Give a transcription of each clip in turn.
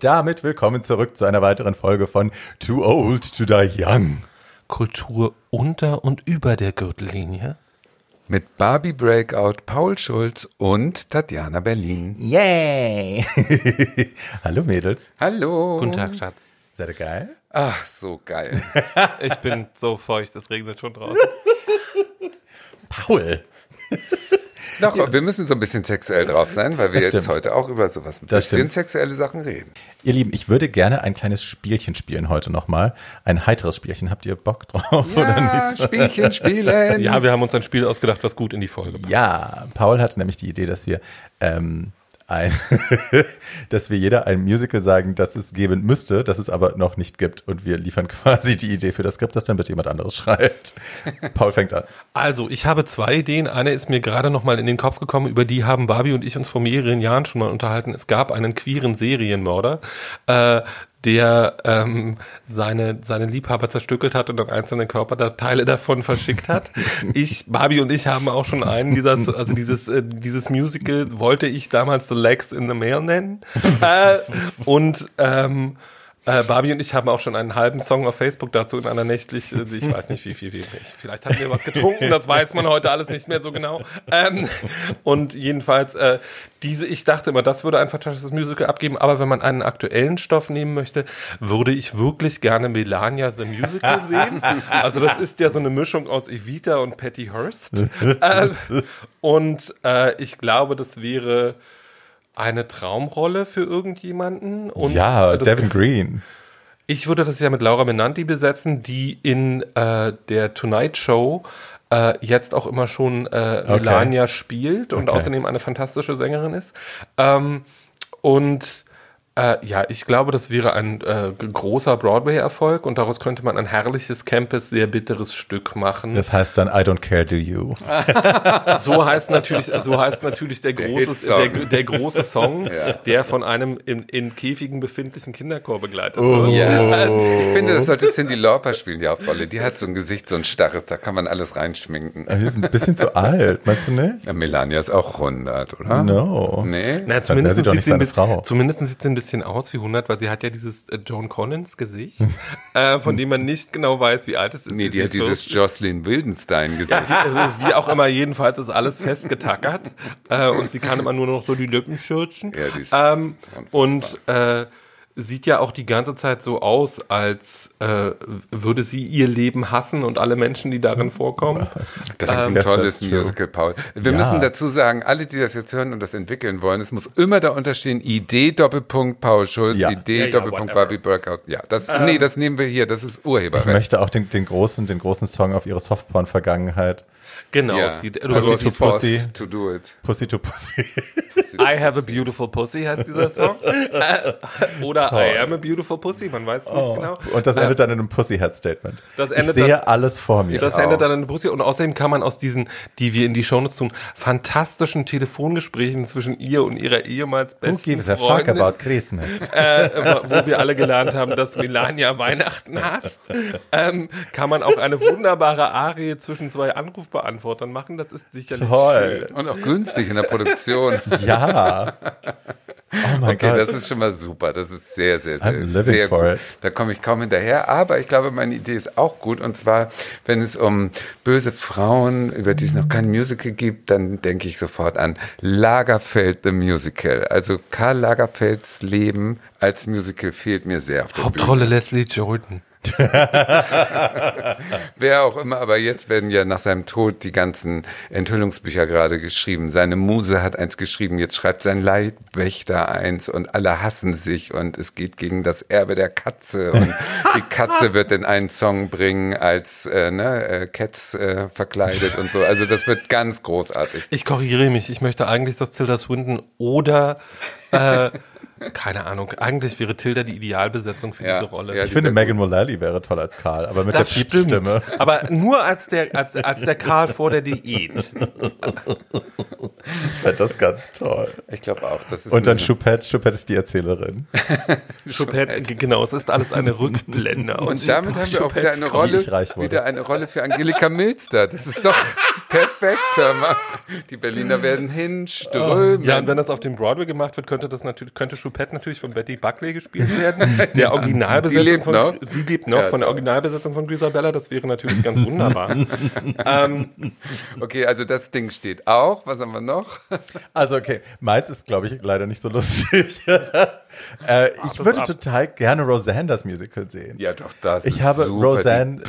damit willkommen zurück zu einer weiteren Folge von Too Old to Die Young. Kultur unter und über der Gürtellinie. Mit Barbie Breakout, Paul Schulz und Tatjana Berlin. Yay! Hallo Mädels. Hallo. Guten Tag, Schatz. Seid ihr geil? Ach, so geil. Ich bin so feucht, es regnet schon draußen. Paul. Doch, ja. Wir müssen so ein bisschen sexuell drauf sein, weil wir jetzt heute auch über sowas ein bisschen sexuelle Sachen reden. Ihr Lieben, ich würde gerne ein kleines Spielchen spielen heute nochmal. Ein heiteres Spielchen. Habt ihr Bock drauf oder nicht? Spielchen spielen. Ja, wir haben uns ein Spiel ausgedacht, was gut in die Folge passt. Ja, Paul hatte nämlich die Idee, dass wir dass wir jeder ein Musical sagen, das es geben müsste, das es aber noch nicht gibt. Und wir liefern quasi die Idee für das Skript, das dann bitte jemand anderes schreibt. Paul fängt an. Also, ich habe zwei Ideen. Eine ist mir gerade noch mal in den Kopf gekommen, über die haben Barbie und ich uns vor mehreren Jahren schon mal unterhalten. Es gab einen queeren Serienmörder, der seine Liebhaber zerstückelt hat und dann einzelne Körperteile davon verschickt hat. Barbie und ich haben auch schon einen dieser, also dieses Musical wollte ich damals The Legs in the Mail nennen. Barbie und ich haben auch schon einen halben Song auf Facebook dazu in einer nächtlich, ich weiß nicht wie. Vielleicht hatten wir was getrunken, das weiß man heute alles nicht mehr so genau. Und jedenfalls, ich dachte immer, das würde ein fantastisches Musical abgeben, aber wenn man einen aktuellen Stoff nehmen möchte, würde ich wirklich gerne Melania the Musical sehen. Also das ist ja so eine Mischung aus Evita und Patty Hearst. Ich glaube, das wäre eine Traumrolle für irgendjemanden. Und ja, Devin Green. Ich würde das ja mit Laura Benanti besetzen, die in der Tonight Show jetzt auch immer schon Melania spielt und außerdem eine fantastische Sängerin ist. Ich glaube, das wäre ein großer Broadway-Erfolg und daraus könnte man ein herrliches Campus, sehr bitteres Stück machen. Das heißt dann I Don't Care Do You. So heißt natürlich der große Song, ja, der von einem in Käfigen befindlichen Kinderchor begleitet wird. Oh. Ja. Ich finde, das sollte Cyndi Lauper spielen, die Hauptrolle. Die hat so ein Gesicht, so ein starres, da kann man alles reinschminken. Aber die ist ein bisschen zu alt, meinst du nicht? Ja, Melania ist auch 100, oder? No. Nee? Na, zumindest sieht sie seine Frau. Zumindest sieht sie ein bisschen aus wie 100, weil sie hat ja dieses Joan Collins Gesicht, von dem man nicht genau weiß, wie alt es ist. Nee, die hat dieses Jocelyn Wildenstein Gesicht. Ja, wie auch immer, jedenfalls ist alles festgetackert und sie kann immer nur noch so die Lippen schürzen. Ja, die ist sieht ja auch die ganze Zeit so aus, als würde sie ihr Leben hassen und alle Menschen, die darin vorkommen. Das ist ein tolles Musical, Paul. Wir müssen dazu sagen, alle, die das jetzt hören und das entwickeln wollen, es muss immer darunter stehen, Idee : Paul Schulz, ja. Idee : Barbie Breakout. Ja, das nehmen wir hier, das ist Urheberrecht. Ich möchte auch den großen Song auf ihre Softporn-Vergangenheit. Genau. Yeah. Pussy to Pussy. I have a beautiful pussy heißt dieser Song. Oder Toll. I am a beautiful pussy, man weiß es nicht genau. Und das endet dann in einem Pussy-Head-Statement. Alles vor mir. Das endet dann in einem Pussy. Und außerdem kann man aus diesen, die wir in die Shownotes tun, fantastischen Telefongesprächen zwischen ihr und ihrer ehemals besten Freundin. Who gives a fuck about Christmas? Wo wir alle gelernt haben, dass Melania Weihnachten hasst, kann man auch eine wunderbare Arie zwischen zwei Anrufbeantwortern machen, das ist sicherlich toll. Schön. Und auch günstig in der Produktion. Ja. Oh mein Gott. Das ist schon mal super. Das ist sehr, sehr, sehr, sehr gut. Da komme ich kaum hinterher. Aber ich glaube, meine Idee ist auch gut. Und zwar, wenn es um böse Frauen, über die es noch kein Musical gibt, dann denke ich sofort an Lagerfeld the Musical. Also Karl Lagerfelds Leben als Musical fehlt mir sehr auf der Hauptrolle Bühne. Leslie Jordan. Wer auch immer, aber jetzt werden ja nach seinem Tod die ganzen Enthüllungsbücher gerade geschrieben. Seine Muse hat eins geschrieben, jetzt schreibt sein Leibwächter eins und alle hassen sich und es geht gegen das Erbe der Katze und die Katze wird in einen Song bringen als Cats verkleidet und so. Also das wird ganz großartig. Ich korrigiere mich, ich möchte eigentlich, dass Tilda Swinton oder keine Ahnung. Eigentlich wäre Tilda die Idealbesetzung für diese Rolle. Ja, ich finde, Megan Mullally wäre toll als Karl, aber mit der Piepstimme. Aber nur als der Karl vor der Diät. Ich fände das ganz toll. Ich glaube auch. Das ist und dann Choupette. Choupette ist die Erzählerin. Choupette, genau. Es ist alles eine Rückblende. Und damit haben wir auch wieder eine Rolle für Angelika Milster. Das ist doch perfekt. Die Berliner werden hinströmen. Ja, und wenn das auf dem Broadway gemacht wird, könnte Choupette Choupette natürlich von Betty Buckley gespielt werden. Der Originalbesetzung von der Originalbesetzung von Grisabella. Das wäre natürlich ganz wunderbar. Okay, also das Ding steht auch. Was haben wir noch? Also okay, meins ist, glaube ich, leider nicht so lustig. Ich würde total gerne Roseanne das Musical sehen. Ja, doch, das ist super. Ich habe Roseanne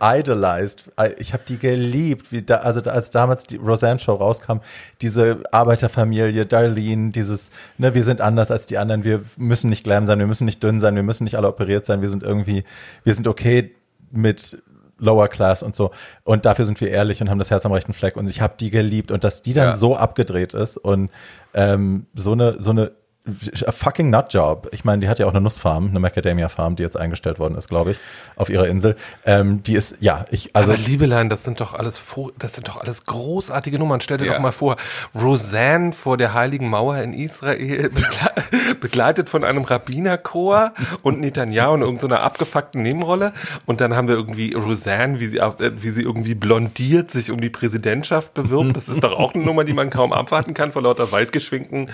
idolized. Ich habe die geliebt. Als damals die Roseanne-Show rauskam, diese Arbeiterfamilie, Darlene, dieses, ne, wir sind anders als die anderen, wir müssen nicht glam sein, wir müssen nicht dünn sein, wir müssen nicht alle operiert sein, wir sind okay mit Lower Class und so. Und dafür sind wir ehrlich und haben das Herz am rechten Fleck. Und ich habe die geliebt. Und dass die dann so abgedreht ist und so eine fucking Nutjob. Ich meine, die hat ja auch eine Nussfarm, eine Macadamia-Farm, die jetzt eingestellt worden ist, glaube ich, auf ihrer Insel. Die ist, aber Liebelein, das sind doch alles großartige Nummern. Stell dir doch mal vor, Roseanne vor der Heiligen Mauer in Israel, begleitet von einem Rabbinerchor und Netanyahu in irgendeiner abgefuckten Nebenrolle. Und dann haben wir irgendwie Roseanne, wie sie irgendwie blondiert sich um die Präsidentschaft bewirbt. Das ist doch auch eine Nummer, die man kaum abwarten kann, vor lauter waldgeschwingten,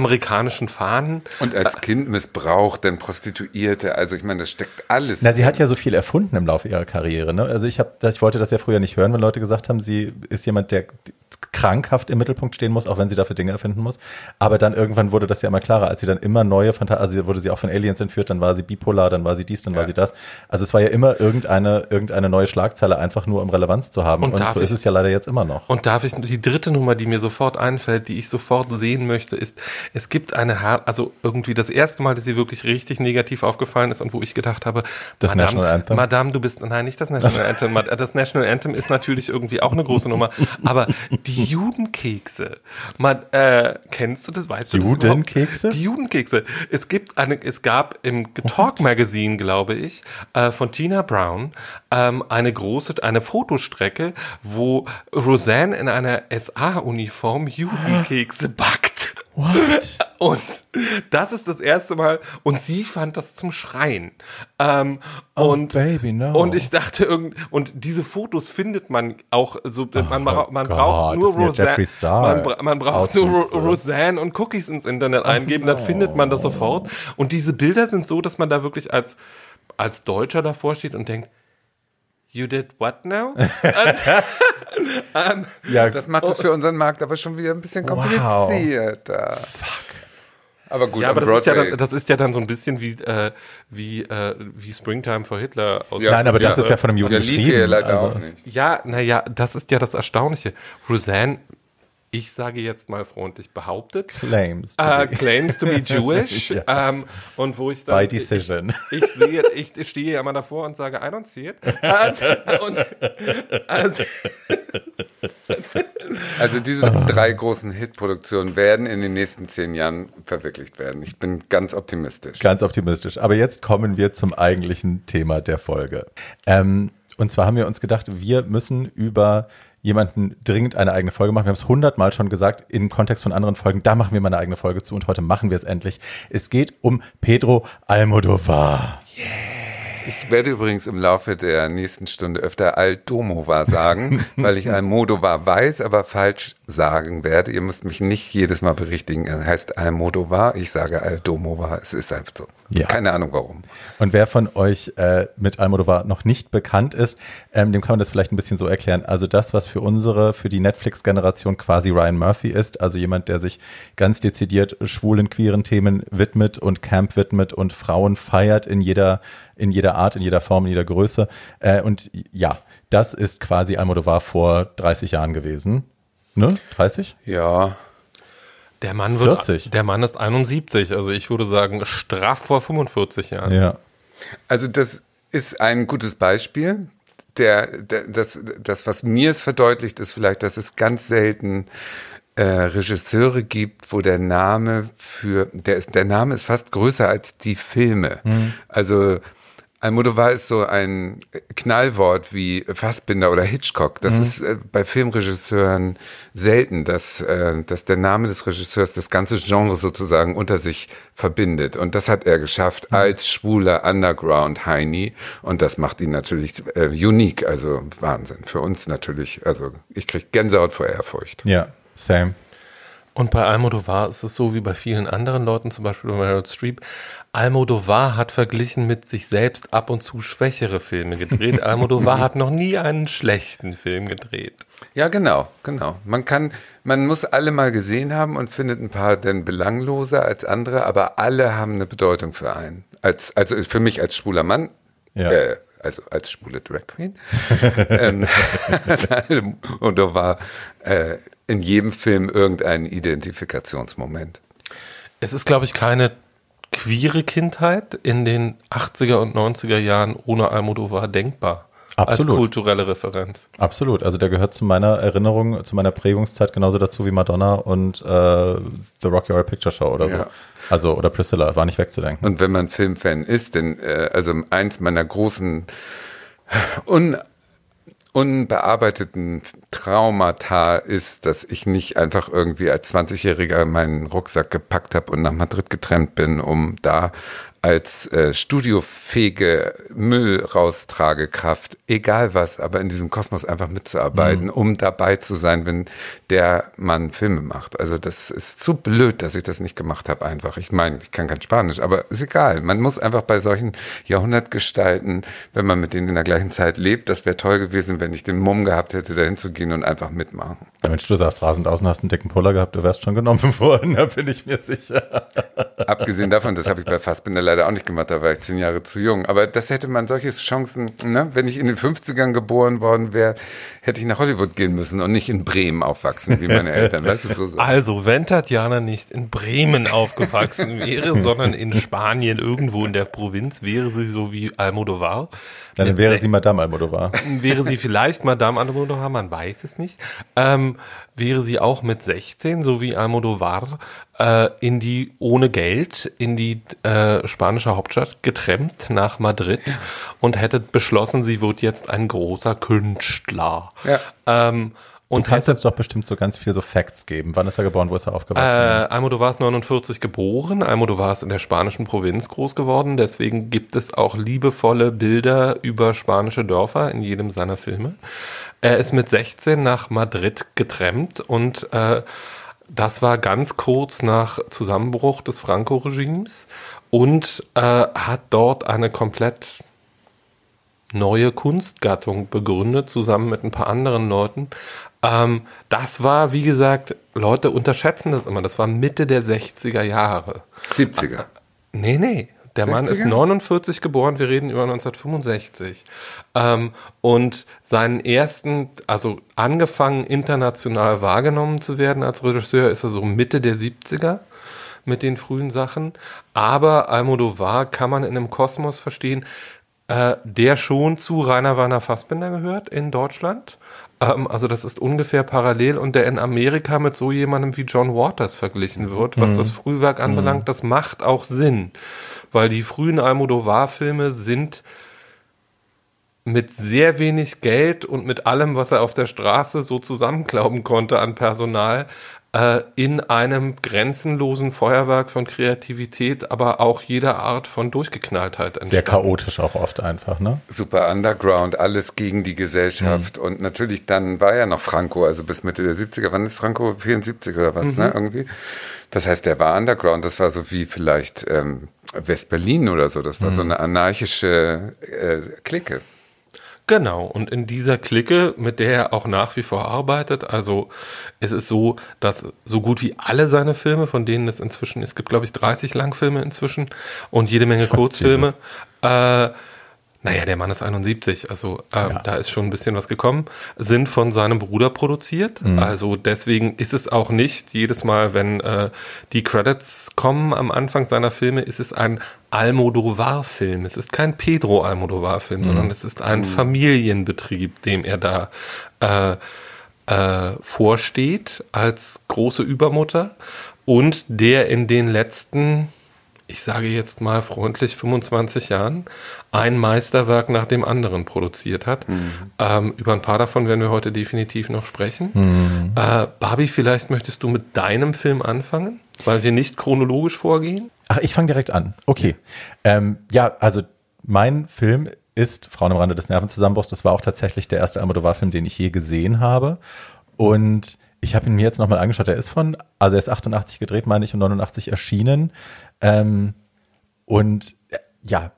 amerikanischen Fahnen. Und als Kind missbraucht, dann Prostituierte, also ich meine, das steckt alles. Na, sie hat ja so viel erfunden im Laufe ihrer Karriere, ne? Also ich wollte das ja früher nicht hören, wenn Leute gesagt haben, sie ist jemand, der krankhaft im Mittelpunkt stehen muss, auch wenn sie dafür Dinge erfinden muss. Aber dann irgendwann wurde das ja immer klarer, als sie dann immer neue wurde sie auch von Aliens entführt, dann war sie bipolar, dann war sie dies, dann war sie das. Also es war ja immer irgendeine neue Schlagzeile, einfach nur um Relevanz zu haben. Und so ist es ja leider jetzt immer noch. Und darf ich, die dritte Nummer, die mir sofort einfällt, die ich sofort sehen möchte, ist, es gibt also irgendwie das erste Mal, dass sie wirklich richtig negativ aufgefallen ist und wo ich gedacht habe, das National Anthem. Madame, du bist, nein, nicht das National Anthem. Das National Anthem ist natürlich irgendwie auch eine große Nummer, aber die Judenkekse. Kennst du das? Weißt du das überhaupt? Judenkekse? Die Judenkekse. Es gab im Talk Magazine, glaube ich, von Tina Brown eine Fotostrecke, wo Roseanne in einer SA-Uniform Judenkekse backt. What? Und das ist das erste Mal, und sie fand das zum Schreien. Baby, no. Und ich dachte, und diese Fotos findet man auch so, man braucht nur Roseanne und Cookies ins Internet eingeben, dann findet man das sofort. Und diese Bilder sind so, dass man da wirklich als Deutscher davor steht und denkt, you did what now? Das macht es für unseren Markt aber schon wieder ein bisschen komplizierter. Wow. Fuck. Aber gut, ja, aber das ist ja dann so ein bisschen wie Springtime for Hitler. Nein, aber das ist ja von einem Juden geschrieben. Das ist ja das Erstaunliche. Roseanne, ich sage jetzt mal freundlich behauptet, claims to be Jewish. Und wo ich dann, by decision. Ich stehe ja mal davor und sage, I don't see it. Also diese drei großen Hitproduktionen werden in den nächsten 10 Jahren verwirklicht werden. Ich bin ganz optimistisch. Ganz optimistisch. Aber jetzt kommen wir zum eigentlichen Thema der Folge. Und zwar haben wir uns gedacht, wir müssen über jemanden dringend eine eigene Folge machen. Wir haben es 100-mal schon gesagt, im Kontext von anderen Folgen, da machen wir mal eine eigene Folge zu, und heute machen wir es endlich. Es geht um Pedro Almodóvar. Yeah. Ich werde übrigens im Laufe der nächsten Stunde öfter Almodovar sagen, weil ich Almodovar weiß, aber falsch sagen werde. Ihr müsst mich nicht jedes Mal berichtigen. Er heißt Almodovar, ich sage Almodovar. Es ist einfach so. Ja. Keine Ahnung warum. Und wer von euch mit Almodovar noch nicht bekannt ist, dem kann man das vielleicht ein bisschen so erklären. Also das, was für die Netflix-Generation quasi Ryan Murphy ist, also jemand, der sich ganz dezidiert schwulen, queeren Themen widmet und Camp widmet und Frauen feiert in jeder Art, in jeder Form, in jeder Größe. Und ja, das ist quasi Almodóvar vor 30 Jahren gewesen. Ne? 30? Ja. Der Mann 40. Der Mann ist 71. Also ich würde sagen, straff vor 45 Jahren. Ja. Also das ist ein gutes Beispiel. Das, was mir es verdeutlicht, ist vielleicht, dass es ganz selten Regisseure gibt, wo der Name ist fast größer als die Filme. Mhm. Also Almodóvar ist so ein Knallwort wie Fassbinder oder Hitchcock. Das ist bei Filmregisseuren selten, dass der Name des Regisseurs das ganze Genre sozusagen unter sich verbindet. Und das hat er geschafft als schwuler Underground-Heini. Und das macht ihn natürlich unique. Also Wahnsinn. Für uns natürlich. Also ich kriege Gänsehaut vor Ehrfurcht. Ja, same. Und bei Almodóvar ist es so wie bei vielen anderen Leuten, zum Beispiel bei Meryl Streep. Almodóvar hat verglichen mit sich selbst ab und zu schwächere Filme gedreht. Almodóvar hat noch nie einen schlechten Film gedreht. Ja, genau. Man muss alle mal gesehen haben und findet ein paar dann belangloser als andere, aber alle haben eine Bedeutung für einen. Also für mich als schwuler Mann, ja. Also als schwule Drag Queen. Und da war in jedem Film irgendein Identifikationsmoment. Es ist, glaube ich, keine queere Kindheit in den 80er und 90er Jahren ohne Almodóvar denkbar. Absolut. Als kulturelle Referenz. Absolut. Also der gehört zu meiner Erinnerung, zu meiner Prägungszeit genauso dazu wie Madonna und The Rocky Horror Picture Show oder ja. So. Also, oder Priscilla, war nicht wegzudenken. Und wenn man Filmfan ist, denn also eins meiner großen unbearbeiteten Traumata ist, dass ich nicht einfach irgendwie als 20-Jähriger meinen Rucksack gepackt habe und nach Madrid getrennt bin, um da als studiofähige Müllraustragekraft, egal was, aber in diesem Kosmos einfach mitzuarbeiten, um dabei zu sein, wenn der Mann Filme macht. Also das ist zu blöd, dass ich das nicht gemacht habe einfach. Ich meine, ich kann kein Spanisch, aber ist egal. Man muss einfach bei solchen Jahrhundertgestalten, wenn man mit denen in der gleichen Zeit lebt, das wäre toll gewesen, wenn ich den Mumm gehabt hätte, dahin zu gehen und einfach mitmachen. Ja, Mensch, du sahst rasend aus und hast einen dicken Puller gehabt, du wärst schon genommen worden, da bin ich mir sicher. Abgesehen davon, das habe ich bei Fassbinder leider auch nicht gemacht, da war ich 10 Jahre zu jung. Aber das hätte man solche Chancen, ne? Wenn ich in den 50ern geboren worden wäre, hätte ich nach Hollywood gehen müssen und nicht in Bremen aufwachsen, wie meine Eltern. Weißt du, so also, wenn Tatjana nicht in Bremen aufgewachsen wäre, sondern in Spanien irgendwo in der Provinz, wäre sie so wie Almodóvar. Dann wäre sie Madame Almodóvar. Wäre sie vielleicht Madame Almodóvar, man weiß es nicht. Wäre sie auch mit 16, so wie Almodóvar, ohne Geld in die spanische Hauptstadt getrennt nach Madrid und hätte beschlossen, sie wird jetzt ein großer Künstler. Ja. Und du kannst jetzt doch bestimmt so ganz viel so Facts geben. Wann ist er geboren, wo ist er aufgewachsen? Almodóvar ist 1949 geboren, Almodóvar ist in der spanischen Provinz groß geworden, deswegen gibt es auch liebevolle Bilder über spanische Dörfer in jedem seiner Filme. Er ist mit 16 nach Madrid getrennt und das war ganz kurz nach Zusammenbruch des Franco-Regimes und hat dort eine komplett neue Kunstgattung begründet, zusammen mit ein paar anderen Leuten. Das war, wie gesagt, Leute unterschätzen das immer, das war Mitte der 60er Jahre. 70er? Nee. Der 60er? Mann ist 49 geboren, wir reden über 1965. Und seinen ersten, also angefangen international wahrgenommen zu werden als Regisseur, ist er so Mitte der 70er. Mit den frühen Sachen. Aber Almodóvar kann man in einem Kosmos verstehen, der schon zu Rainer Werner Fassbinder gehört in Deutschland. Also das ist ungefähr parallel und der in Amerika mit so jemandem wie John Waters verglichen wird, was das Frühwerk anbelangt, das macht auch Sinn, weil die frühen Almodóvar-Filme sind mit sehr wenig Geld und mit allem, was er auf der Straße so zusammenklauben konnte an Personal, in einem grenzenlosen Feuerwerk von Kreativität, aber auch jeder Art von Durchgeknalltheit entstanden. Sehr chaotisch auch oft einfach, ne? Super Underground, alles gegen die Gesellschaft und natürlich dann war ja noch Franco, also bis Mitte der 70er, wann ist Franco? 74 oder was, ne, irgendwie? Das heißt, der war Underground, das war so wie vielleicht West-Berlin oder so, das war so eine anarchische Clique. Genau, und in dieser Clique, mit der er auch nach wie vor arbeitet, also es ist so, dass so gut wie alle seine Filme, von denen es inzwischen, es gibt glaube ich 30 Langfilme inzwischen und jede Menge Kurzfilme, naja, der Mann ist 71, also da ist schon ein bisschen was gekommen, sind von seinem Bruder produziert, also deswegen ist es auch nicht, jedes Mal, wenn die Credits kommen am Anfang seiner Filme, ist es ein Almodóvar-Film. Es ist kein Pedro Almodóvar-Film, sondern es ist ein Familienbetrieb, dem er da vorsteht als große Übermutter und der in den letzten, ich sage jetzt mal freundlich, 25 Jahren ein Meisterwerk nach dem anderen produziert hat. Über ein paar davon werden wir heute definitiv noch sprechen. Barbie, vielleicht möchtest du mit deinem Film anfangen, weil wir nicht chronologisch vorgehen? Ach, ich fange direkt an. Okay. Ja, also mein Film ist Frauen am Rande des Nervenzusammenbruchs. Das war auch tatsächlich der erste Almodóvar-Film, den ich je gesehen habe. Und Ich habe ihn mir jetzt nochmal angeschaut. Er ist 88 gedreht, meine ich, und 89 erschienen. Und ja,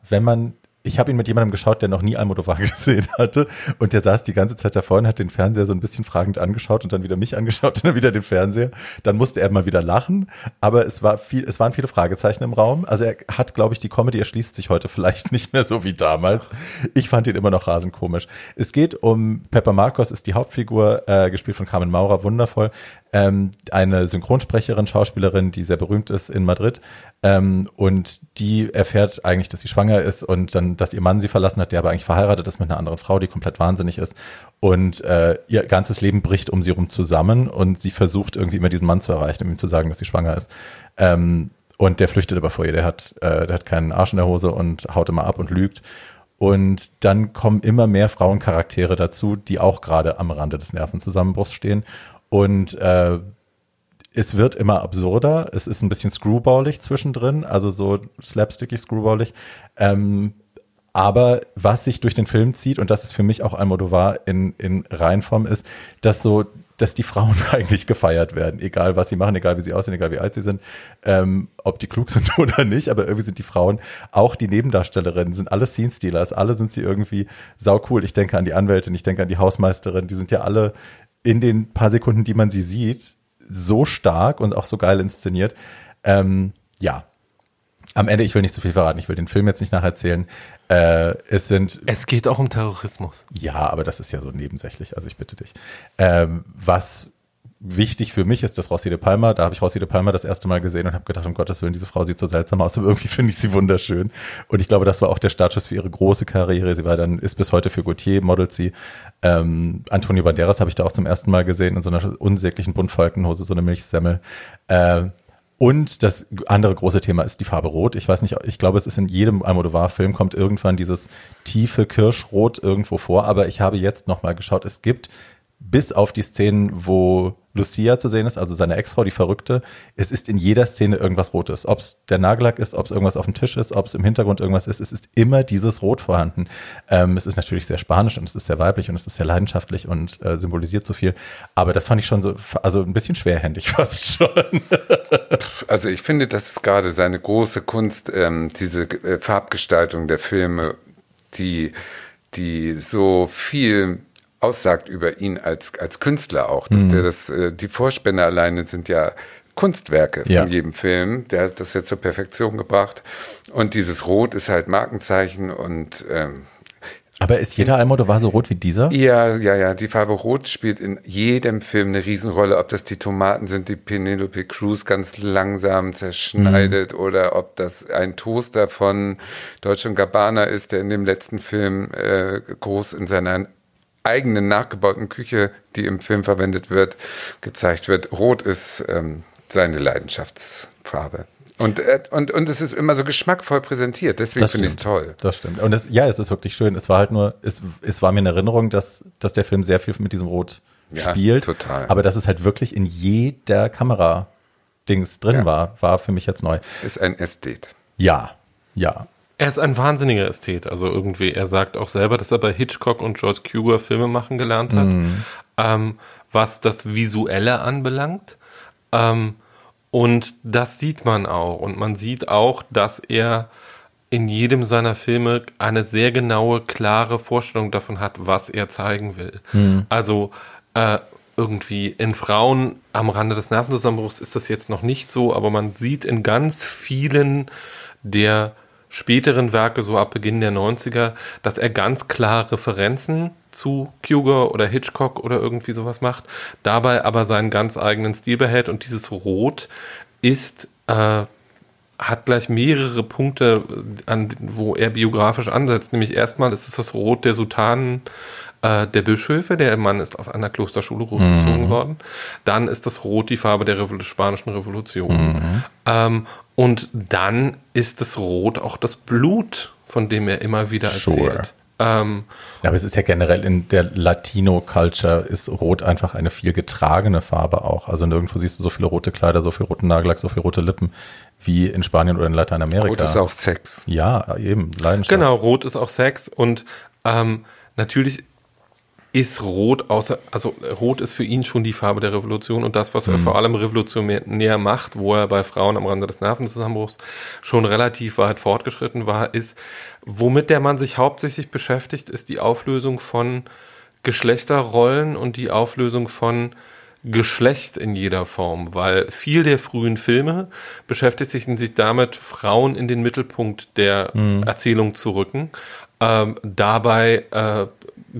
ich habe ihn mit jemandem geschaut, der noch nie Almodóvar gesehen hatte. Und der saß die ganze Zeit davor und hat den Fernseher so ein bisschen fragend angeschaut und dann wieder mich angeschaut und dann wieder den Fernseher. Dann musste er mal wieder lachen. Aber es waren viele Fragezeichen im Raum. Also er hat, glaube ich, die Comedy erschließt sich heute vielleicht nicht mehr so wie damals. Ich fand ihn immer noch rasend komisch. Es geht um Peppa Marcos, ist die Hauptfigur, gespielt von Carmen Maura, wundervoll. Eine Synchronsprecherin, Schauspielerin, die sehr berühmt ist in Madrid. Und die erfährt eigentlich, dass sie schwanger ist und dann, dass ihr Mann sie verlassen hat, der aber eigentlich verheiratet ist mit einer anderen Frau, die komplett wahnsinnig ist. Und ihr ganzes Leben bricht um sie rum zusammen und sie versucht irgendwie immer diesen Mann zu erreichen, um ihm zu sagen, dass sie schwanger ist. Und der flüchtet aber vor ihr, der hat keinen Arsch in der Hose und haut immer ab und lügt. Und dann kommen immer mehr Frauencharaktere dazu, die auch gerade am Rande des Nervenzusammenbruchs stehen. Und es wird immer absurder. Es ist ein bisschen screwballig zwischendrin, also so slapstickig screwballig. Aber was sich durch den Film zieht, und das ist für mich auch Almodóvar in Reinform, ist, dass die Frauen eigentlich gefeiert werden, egal was sie machen, egal wie sie aussehen, egal wie alt sie sind, ob die klug sind oder nicht, aber irgendwie sind die Frauen, auch die Nebendarstellerinnen, sind alle Scene-Stealers, alle sind sie irgendwie saucool. Ich denke an die Anwältin, ich denke an die Hausmeisterin, die sind ja alle in den paar Sekunden, die man sie sieht, so stark und auch so geil inszeniert. Ja. Am Ende, ich will nicht zu viel verraten, ich will den Film jetzt nicht nacherzählen. Es geht auch um Terrorismus. Ja, aber das ist ja so nebensächlich, also ich bitte dich. Was wichtig für mich ist, dass Rossy de Palma, da habe ich Rossy de Palma das erste Mal gesehen und habe gedacht, um Gottes Willen, diese Frau sieht so seltsam aus, aber irgendwie finde ich sie wunderschön. Und ich glaube, das war auch der Startschuss für ihre große Karriere. Sie ist bis heute für Gautier, modelt sie. Antonio Banderas habe ich da auch zum ersten Mal gesehen, in so einer unsäglichen Buntfaltenhose, so eine Milchsemmel. Und das andere große Thema ist die Farbe Rot. Ich weiß nicht, ich glaube, es ist in jedem Almodóvar-Film, kommt irgendwann dieses tiefe Kirschrot irgendwo vor. Aber ich habe jetzt nochmal geschaut, es gibt, bis auf die Szenen, wo Lucia zu sehen ist, also seine Ex-Frau, die Verrückte, es ist in jeder Szene irgendwas Rotes. Ob es der Nagellack ist, ob es irgendwas auf dem Tisch ist, ob es im Hintergrund irgendwas ist, es ist immer dieses Rot vorhanden. Es ist natürlich sehr spanisch und es ist sehr weiblich und es ist sehr leidenschaftlich und symbolisiert so viel. Aber das fand ich schon so, also ein bisschen schwerhändig fast schon. Also ich finde, das ist gerade seine große Kunst, diese Farbgestaltung der Filme, die so viel aussagt über ihn als Künstler auch, dass der die Vorspänne alleine sind ja Kunstwerke von jedem Film, der hat das ja zur Perfektion gebracht und dieses Rot ist halt Markenzeichen und aber ist jeder Almodóvar so rot wie dieser? Ja, die Farbe Rot spielt in jedem Film eine Riesenrolle, ob das die Tomaten sind, die Penélope Cruz ganz langsam zerschneidet oder ob das ein Toaster von Dolce & Gabbana ist, der in dem letzten Film groß in seiner eigenen nachgebauten Küche, die im Film verwendet wird, gezeigt wird. Rot ist seine Leidenschaftsfarbe. Und es ist immer so geschmackvoll präsentiert, deswegen finde ich es toll. Das stimmt. Und es ist wirklich schön. Es war halt nur, es war mir eine Erinnerung, dass der Film sehr viel mit diesem Rot spielt. Total. Aber dass es halt wirklich in jeder Kamera-Dings drin war für mich jetzt neu. Ist ein Ästhet. Ja. Er ist ein wahnsinniger Ästhet, also irgendwie, er sagt auch selber, dass er bei Hitchcock und George Cukor Filme machen gelernt hat, was das Visuelle anbelangt, und das sieht man auch und man sieht auch, dass er in jedem seiner Filme eine sehr genaue, klare Vorstellung davon hat, was er zeigen will, also irgendwie in Frauen am Rande des Nervenzusammenbruchs ist das jetzt noch nicht so, aber man sieht in ganz vielen der späteren Werke, so ab Beginn der 90er, dass er ganz klar Referenzen zu Cukor oder Hitchcock oder irgendwie sowas macht, dabei aber seinen ganz eigenen Stil behält und dieses Rot ist, hat gleich mehrere Punkte, wo er biografisch ansetzt, nämlich erstmal ist es das Rot der Soutanen der Bischöfe, der Mann ist auf einer Klosterschule großgezogen worden, dann ist das Rot die Farbe der spanischen Revolution, und dann ist das Rot auch das Blut, von dem er immer wieder erzählt. Sure. Aber es ist ja generell in der Latino-Culture ist Rot einfach eine viel getragene Farbe auch. Also nirgendwo siehst du so viele rote Kleider, so viel roten Nagellack, so viel rote Lippen wie in Spanien oder in Lateinamerika. Rot ist auch Sex. Ja, eben, Leidenschaft. Genau, Rot ist auch Sex und natürlich ist Rot, also Rot ist für ihn schon die Farbe der Revolution und das, was er vor allem revolutionär macht, wo er bei Frauen am Rande des Nervenzusammenbruchs schon relativ weit fortgeschritten war, ist, womit der Mann sich hauptsächlich beschäftigt, ist die Auflösung von Geschlechterrollen und die Auflösung von Geschlecht in jeder Form, weil viel der frühen Filme beschäftigten sich damit, Frauen in den Mittelpunkt der Erzählung zu rücken, dabei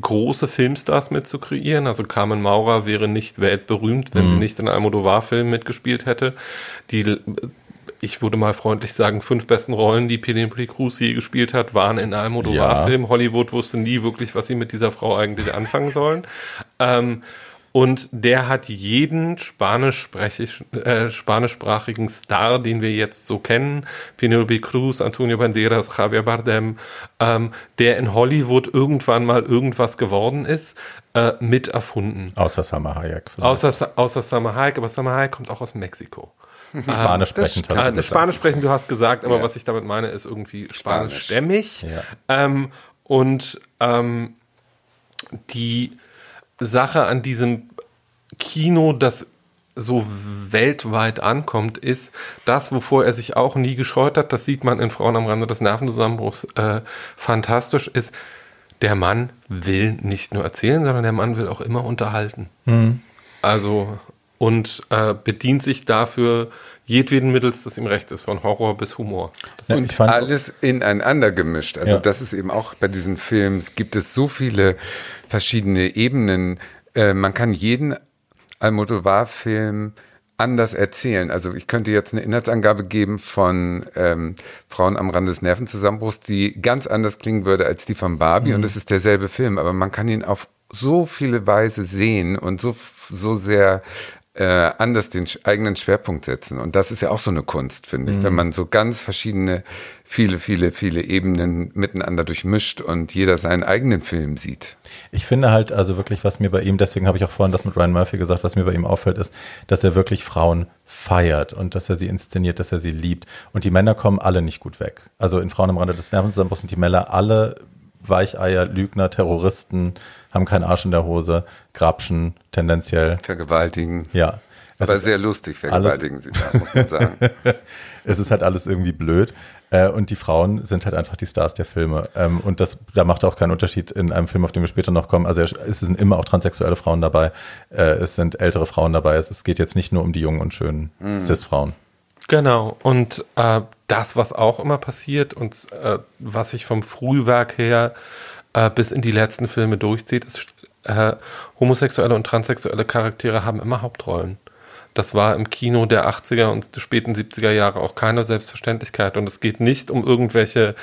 große Filmstars mit zu kreieren. Also Carmen Maura wäre nicht weltberühmt, wenn sie nicht in Almodóvar-Filmen mitgespielt hätte. Die, ich würde mal freundlich sagen, 5 besten Rollen, die Penélope Cruz je gespielt hat, waren in Almodóvar-Filmen. Ja. Hollywood wusste nie wirklich, was sie mit dieser Frau eigentlich anfangen sollen. Und der hat jeden spanischsprachigen Star, den wir jetzt so kennen, Penélope Cruz, Antonio Banderas, Javier Bardem, der in Hollywood irgendwann mal irgendwas geworden ist, mit erfunden. Außer Salma Hayek. Außer Salma Hayek, aber Salma Hayek kommt auch aus Mexiko. Spanisch sprechend hast du gesagt. Spanisch sprechend, du hast gesagt, aber was ich damit meine, ist irgendwie spanischstämmig. Ja. Die Sache an diesem Kino, das so weltweit ankommt, ist das, wovor er sich auch nie gescheut hat, das sieht man in Frauen am Rande des Nervenzusammenbruchs fantastisch, ist, der Mann will nicht nur erzählen, sondern der Mann will auch immer unterhalten. Mhm. Also, und bedient sich dafür jedweden Mittels, das ihm recht ist, von Horror bis Humor. Ja, und alles ineinander gemischt. Also das ist eben auch bei diesen Filmen, gibt es so viele verschiedene Ebenen. Man kann jeden Almodóvar-Film anders erzählen. Also ich könnte jetzt eine Inhaltsangabe geben von Frauen am Rande des Nervenzusammenbruchs, die ganz anders klingen würde als die von Barbie. Mhm. Und es ist derselbe Film, aber man kann ihn auf so viele Weise sehen und so sehr anders den eigenen Schwerpunkt setzen. Und das ist ja auch so eine Kunst, finde ich, wenn man so ganz verschiedene, viele, viele, viele Ebenen miteinander durchmischt und jeder seinen eigenen Film sieht. Ich finde halt, also wirklich, was mir bei ihm, deswegen habe ich auch vorhin das mit Ryan Murphy gesagt, was mir bei ihm auffällt, ist, dass er wirklich Frauen feiert und dass er sie inszeniert, dass er sie liebt. Und die Männer kommen alle nicht gut weg. Also in Frauen am Rande des Nervenzusammenbruchs sind die Männer alle Weicheier, Lügner, Terroristen, haben keinen Arsch in der Hose, grapschen tendenziell. Vergewaltigen. Ja. Aber sehr lustig vergewaltigen sie da, muss man sagen. Es ist halt alles irgendwie blöd. Und die Frauen sind halt einfach die Stars der Filme. Und das, da macht auch keinen Unterschied in einem Film, auf den wir später noch kommen. Also es sind immer auch transsexuelle Frauen dabei. Es sind ältere Frauen dabei. Es geht jetzt nicht nur um die jungen und schönen Cis-Frauen. Genau. Und das, was auch immer passiert und was ich vom Frühwerk her bis in die letzten Filme durchzieht, ist, homosexuelle und transsexuelle Charaktere haben immer Hauptrollen. Das war im Kino der 80er und der späten 70er Jahre auch keine Selbstverständlichkeit. Und es geht nicht um irgendwelche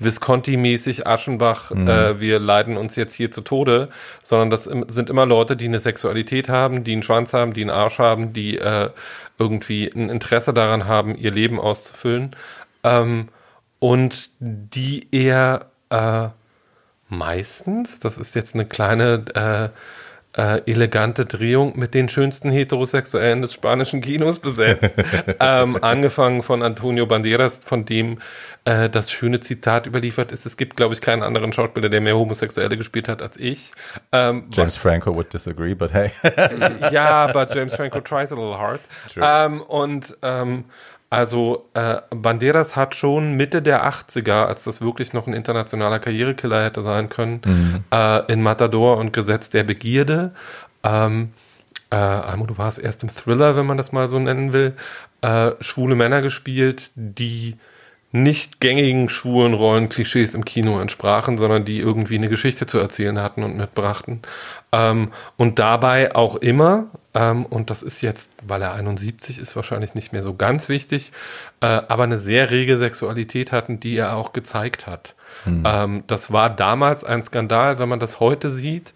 Visconti-mäßig Aschenbach, wir leiden uns jetzt hier zu Tode, sondern das sind immer Leute, die eine Sexualität haben, die einen Schwanz haben, die einen Arsch haben, die irgendwie ein Interesse daran haben, ihr Leben auszufüllen. Und die eher meistens, das ist jetzt eine kleine elegante Drehung, mit den schönsten Heterosexuellen des spanischen Kinos besetzt. Angefangen von Antonio Banderas, von dem das schöne Zitat überliefert ist, es gibt, glaube ich, keinen anderen Schauspieler, der mehr Homosexuelle gespielt hat als ich. James Franco would disagree, but hey. Ja, but James Franco tries a little hard. Banderas hat schon Mitte der 80er, als das wirklich noch ein internationaler Karrierekiller hätte sein können, in Matador und Gesetz der Begierde, Almodóvar ist erst im Thriller, wenn man das mal so nennen will, schwule Männer gespielt, die nicht gängigen schwulen Rollenklischees im Kino entsprachen, sondern die irgendwie eine Geschichte zu erzählen hatten und mitbrachten. Und dabei auch immer, und das ist jetzt, weil er 71 ist, wahrscheinlich nicht mehr so ganz wichtig, aber eine sehr rege Sexualität hatten, die er auch gezeigt hat. Das war damals ein Skandal, wenn man das heute sieht,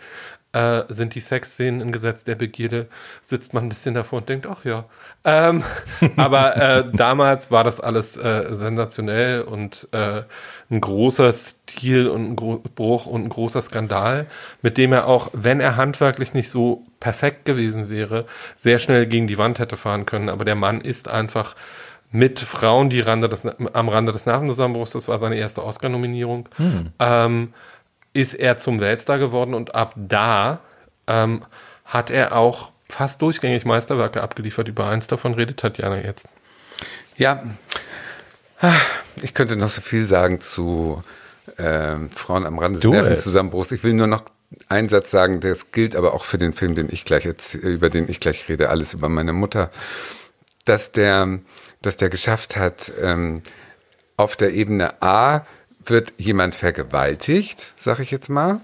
sind die Sexszenen im Gesetz der Begierde, sitzt man ein bisschen davor und denkt, ach ja. Damals war das alles sensationell und ein großer Stil und ein Bruch und ein großer Skandal, mit dem er auch, wenn er handwerklich nicht so perfekt gewesen wäre, sehr schnell gegen die Wand hätte fahren können. Aber der Mann ist einfach mit Frauen, die am Rande des Nervenzusammenbruchs, das war seine erste Oscar-Nominierung, ist er zum Weltstar geworden und ab da hat er auch fast durchgängig Meisterwerke abgeliefert. Über eins davon redet Tatjana jetzt. Ja, ich könnte noch so viel sagen zu Frauen am Rande des Nervenzusammenbruchs. Ich will nur noch einen Satz sagen, das gilt aber auch für den Film, über den ich gleich rede, Alles über meine Mutter, dass der geschafft hat, auf der Ebene A wird jemand vergewaltigt, sag ich jetzt mal,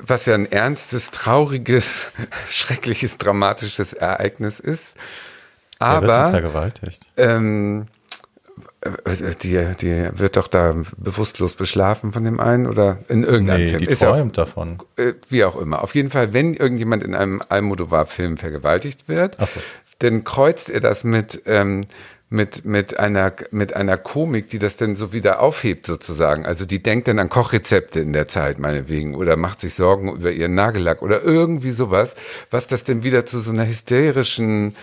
was ja ein ernstes, trauriges, schreckliches, dramatisches Ereignis ist. Aber er wird vergewaltigt. Die wird doch da bewusstlos beschlafen von dem einen oder in irgendeinem Film. Die träumt davon. Wie auch immer. Auf jeden Fall, wenn irgendjemand in einem Almodovar-Film vergewaltigt wird, so, dann kreuzt er das mit einer Komik, die das dann so wieder aufhebt sozusagen. Also die denkt dann an Kochrezepte in der Zeit, meinetwegen, oder macht sich Sorgen über ihren Nagellack oder irgendwie sowas, was das dann wieder zu so einer hysterischen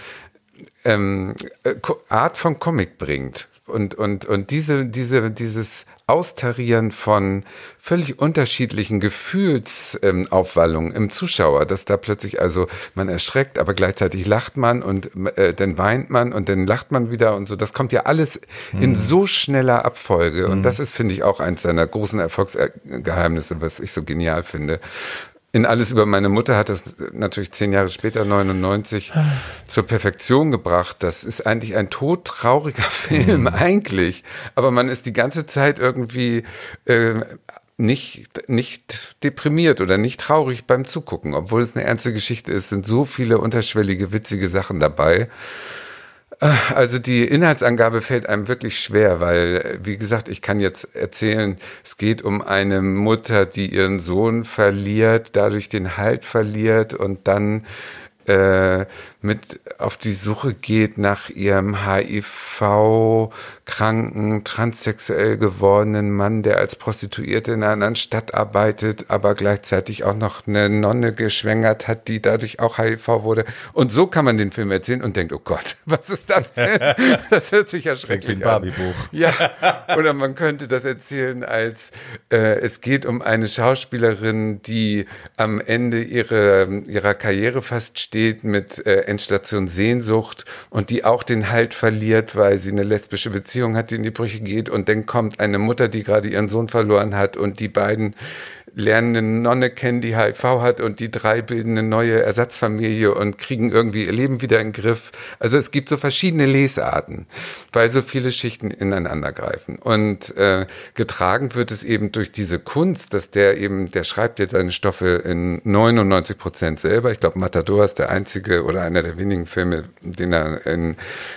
Art von Comic bringt. Und dieses Austarieren von völlig unterschiedlichen Gefühlsaufwallungen im Zuschauer, dass da plötzlich, also man erschreckt, aber gleichzeitig lacht man und dann weint man und dann lacht man wieder und so, das kommt ja alles in so schneller Abfolge und das ist, finde ich, auch eins seiner großen Erfolgsgeheimnisse, was ich so genial finde. In Alles über meine Mutter hat das natürlich 10 Jahre später, 99, zur Perfektion gebracht. Das ist eigentlich ein todtrauriger Film, eigentlich. Aber man ist die ganze Zeit irgendwie nicht deprimiert oder nicht traurig beim Zugucken. Obwohl es eine ernste Geschichte ist, sind so viele unterschwellige, witzige Sachen dabei. Also die Inhaltsangabe fällt einem wirklich schwer, weil, wie gesagt, ich kann jetzt erzählen, es geht um eine Mutter, die ihren Sohn verliert, dadurch den Halt verliert und dann mit auf die Suche geht nach ihrem HIV-kranken, transsexuell gewordenen Mann, der als Prostituierte in einer anderen Stadt arbeitet, aber gleichzeitig auch noch eine Nonne geschwängert hat, die dadurch auch HIV wurde. Und so kann man den Film erzählen und denkt, oh Gott, was ist das denn? Das hört sich ja schrecklich an. Wie ein Barbie-Buch. Ja, oder man könnte das erzählen als, es geht um eine Schauspielerin, die am Ende ihrer Karriere fast steht mit Endstation Sehnsucht und die auch den Halt verliert, weil sie eine lesbische Beziehung hat, die in die Brüche geht und dann kommt eine Mutter, die gerade ihren Sohn verloren hat und die beiden lernen eine Nonne kennen, die HIV hat und die drei bilden eine neue Ersatzfamilie und kriegen irgendwie ihr Leben wieder in den Griff. Also es gibt so verschiedene Lesarten, weil so viele Schichten ineinander greifen. Und getragen wird es eben durch diese Kunst, dass der schreibt ja seine Stoffe in 99% selber. Ich glaube, Matador ist der einzige oder einer der wenigen Filme, den er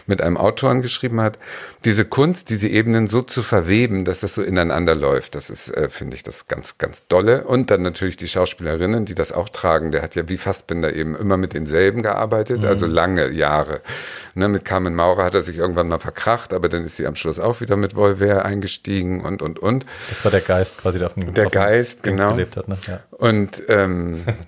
mit einem Autoren geschrieben hat. Diese Kunst, diese Ebenen so zu verweben, dass das so ineinander läuft, das ist, finde ich, das ganz, ganz dolle. Und dann natürlich die Schauspielerinnen, die das auch tragen. Der hat ja wie Fassbinder eben immer mit denselben gearbeitet, also lange Jahre. Ne, mit Carmen Maura hat er sich irgendwann mal verkracht, aber dann ist sie am Schluss auch wieder mit Volver eingestiegen und. Das war der Geist quasi, der auf dem genau gelebt hat. Ne? Ja. Und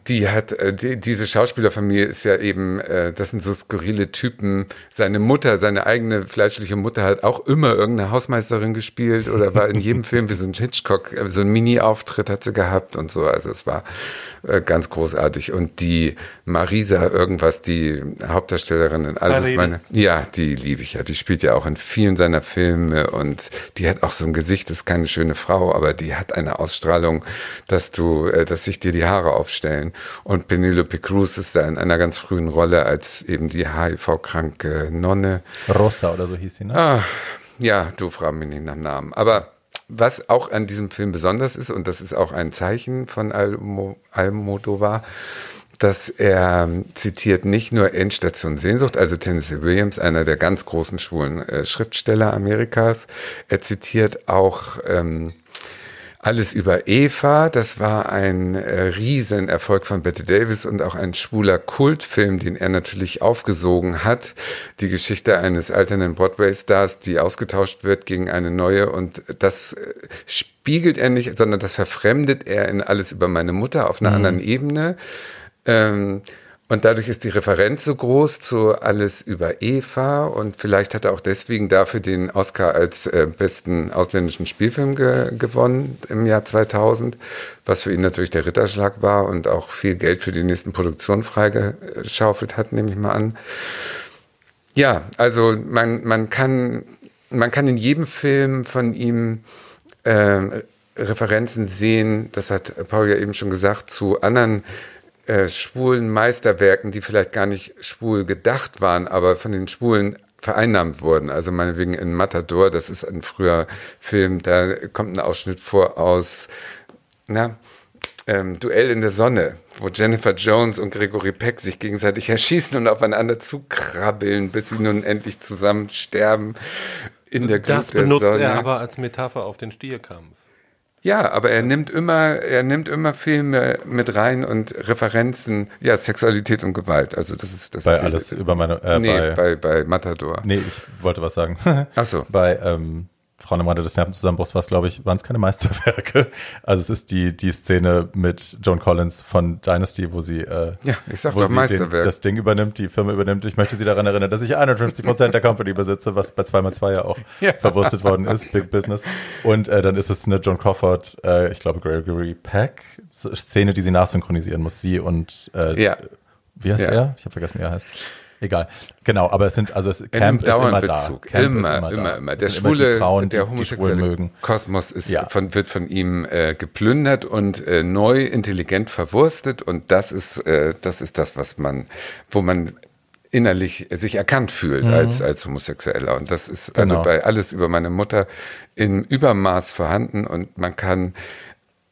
die hat, diese Schauspielerfamilie ist ja eben, das sind so skurrile Typen. Seine eigene fleischliche Mutter hat auch immer irgendeine Hausmeisterin gespielt oder war in jedem Film wie so ein Hitchcock, so ein Mini-Auftritt hat sie gehabt und so, also es war ganz großartig. Und die Marisa irgendwas, die Hauptdarstellerin in Alles meine... Ja, die liebe ich ja. Die spielt ja auch in vielen seiner Filme und die hat auch so ein Gesicht, ist keine schöne Frau, aber die hat eine Ausstrahlung, dass sich dir die Haare aufstellen. Und Penélope Cruz ist da in einer ganz frühen Rolle als eben die HIV-kranke Nonne. Rosa oder so hieß sie, ne? Ah, ja, du fragst mich nicht nach Namen. Aber was auch an diesem Film besonders ist, und das ist auch ein Zeichen von Almodóvar, dass er zitiert nicht nur Endstation Sehnsucht, also Tennessee Williams, einer der ganz großen schwulen Schriftsteller Amerikas, er zitiert auch Alles über Eva, das war ein Riesenerfolg von Bette Davis und auch ein schwuler Kultfilm, den er natürlich aufgesogen hat. Die Geschichte eines alternden Broadway-Stars, die ausgetauscht wird gegen eine neue, und das spiegelt er nicht, sondern das verfremdet er in Alles über meine Mutter auf einer anderen Ebene. Und dadurch ist die Referenz so groß zu Alles über Eva und vielleicht hat er auch deswegen dafür den Oscar als besten ausländischen Spielfilm gewonnen im Jahr 2000, was für ihn natürlich der Ritterschlag war und auch viel Geld für die nächsten Produktionen freigeschaufelt hat, nehme ich mal an. Ja, also man kann in jedem Film von ihm Referenzen sehen, das hat Paul ja eben schon gesagt, zu anderen schwulen Meisterwerken, die vielleicht gar nicht schwul gedacht waren, aber von den Schwulen vereinnahmt wurden. Also meinetwegen in Matador, das ist ein früher Film, da kommt ein Ausschnitt vor aus Duell in der Sonne, wo Jennifer Jones und Gregory Peck sich gegenseitig erschießen und aufeinander zukrabbeln, bis sie nun endlich zusammen sterben in der Glut der Sonne. Das benutzt er aber als Metapher auf den Stierkampf. Ja, aber er nimmt immer Filme mit rein und Referenzen, ja, Sexualität und Gewalt. Also das ist das. Bei Ziel. Alles über meine bei Matador. Nee, ich wollte was sagen. Ach so. Bei Frauen am Rande des Nervenzusammenbruchs war es, glaube ich, waren es keine Meisterwerke. Also es ist die Szene mit Joan Collins von Dynasty, wo sie das Ding übernimmt, die Firma übernimmt. Ich möchte Sie daran erinnern, dass ich 51% der Company besitze, was bei 2x2 ja auch verwurstet worden ist, Big Business. Und dann ist es eine Joan Crawford, ich glaube Gregory Peck, Szene, die sie nachsynchronisieren muss. Sie und wie heißt er? Ich habe vergessen, wie er heißt. Egal, genau, aber es sind, also Camp ist immer da. Camp ist immer da. Der schwule, Frauen, der homosexuelle Kosmos wird von ihm geplündert und neu intelligent verwurstet und das ist das, wo man innerlich sich erkannt fühlt als Homosexueller und das ist also bei Alles über meine Mutter in Übermaß vorhanden und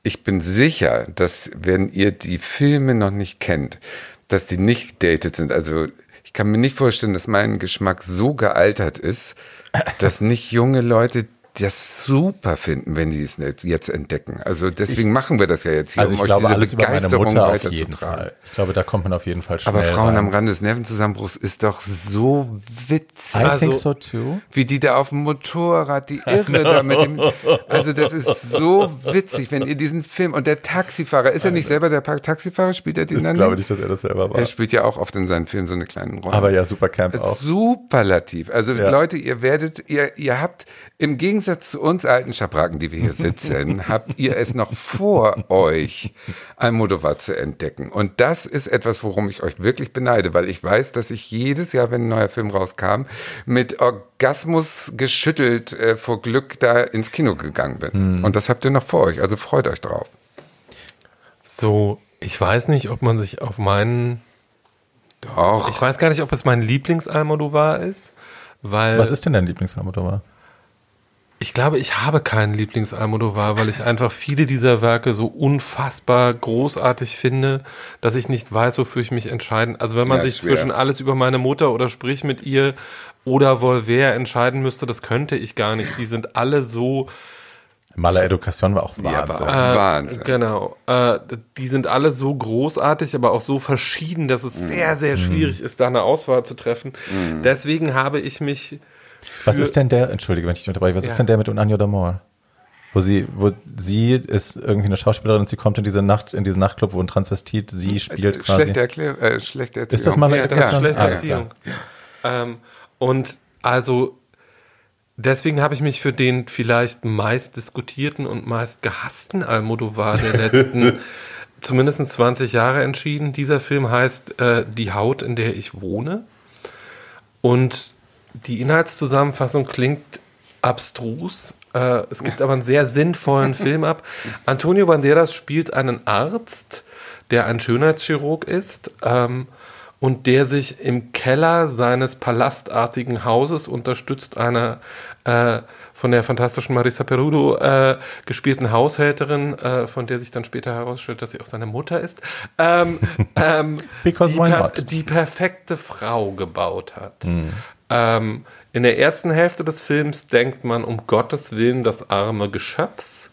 ich bin sicher, dass wenn ihr die Filme noch nicht kennt, dass die nicht dated sind, also ich kann mir nicht vorstellen, dass mein Geschmack so gealtert ist, dass nicht junge Leute das super finden, wenn die es jetzt entdecken. Also deswegen machen wir das ja jetzt hier, also um euch diese Begeisterung weiterzutragen. Ich glaube, da kommt man auf jeden Fall schnell. Aber Frauen am Rande des Nervenzusammenbruchs ist doch so witzig. I think so too. Wie die da auf dem Motorrad, die Irre da mit dem... Also das ist so witzig, wenn ihr diesen Film... Und der Taxifahrer, ist er nicht selber der Taxifahrer? Spielt er den dann? Ich glaube nicht, dass er das selber war. Er spielt ja auch oft in seinen Filmen so eine kleine Rolle. Aber ja, Supercamp auch. Superlativ. Also Leute, ihr habt im Gegensatz zu uns alten Schabracken, die wir hier sitzen, habt ihr es noch vor euch, Almodóvar zu entdecken. Und das ist etwas, worum ich euch wirklich beneide, weil ich weiß, dass ich jedes Jahr, wenn ein neuer Film rauskam, mit Orgasmus geschüttelt vor Glück da ins Kino gegangen bin. Und das habt ihr noch vor euch, also freut euch drauf. So, ich weiß nicht, ob man sich auf meinen... Doch. Ich weiß gar nicht, ob es mein Lieblings-Almodóvar ist, weil... Was ist denn dein Lieblings-Almodóvar? Ich glaube, ich habe keinen Lieblings-Almodóvar, weil ich einfach viele dieser Werke so unfassbar großartig finde, dass ich nicht weiß, wofür ich mich entscheiden. Also wenn man sich zwischen Alles über meine Mutter oder Sprich mit ihr oder Volver entscheiden müsste, das könnte ich gar nicht. Die sind alle so... Mala Education war auch Wahnsinn. Ja, Wahnsinn. Genau. Die sind alle so großartig, aber auch so verschieden, dass es sehr, sehr schwierig ist, da eine Auswahl zu treffen. Deswegen habe ich mich... Was ist denn der, entschuldige, wenn ich dich unterbreche, was ist denn der mit Un Año d'Amor? Wo sie ist irgendwie eine Schauspielerin und sie kommt in diesen Nachtclub, wo ein Transvestit sie spielt quasi. Schlechte Erziehung. Ist das mal Schlechte Erziehung. Ja. Und also deswegen habe ich mich für den vielleicht meist diskutierten und meist gehassten Almodóvar der letzten zumindest 20 Jahre entschieden. Dieser Film heißt Die Haut, in der ich wohne. Und die Inhaltszusammenfassung klingt abstrus. Es gibt aber einen sehr sinnvollen Film ab. Antonio Banderas spielt einen Arzt, der ein Schönheitschirurg ist und der sich im Keller seines palastartigen Hauses unterstützt einer von der fantastischen Marisa Perudo gespielten Haushälterin, von der sich dann später herausstellt, dass sie auch seine Mutter ist, die perfekte Frau gebaut hat. In der ersten Hälfte des Films denkt man, um Gottes Willen, das arme Geschöpf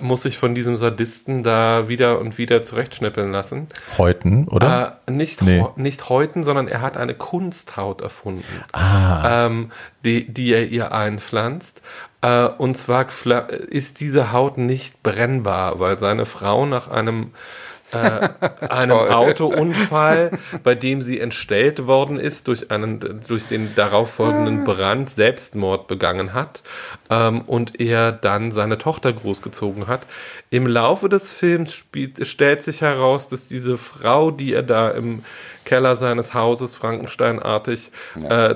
muss sich von diesem Sadisten da wieder und wieder zurechtschnippeln lassen. Häuten, oder? Nicht häuten, sondern er hat eine Kunsthaut erfunden, die er ihr einpflanzt. Und zwar ist diese Haut nicht brennbar, weil seine Frau nach einem einem Autounfall, bei dem sie entstellt worden ist, durch den darauffolgenden Brand Selbstmord begangen hat, und er dann seine Tochter großgezogen hat. Im Laufe des Films stellt sich heraus, dass diese Frau, die er da im Keller seines Hauses Frankensteinartig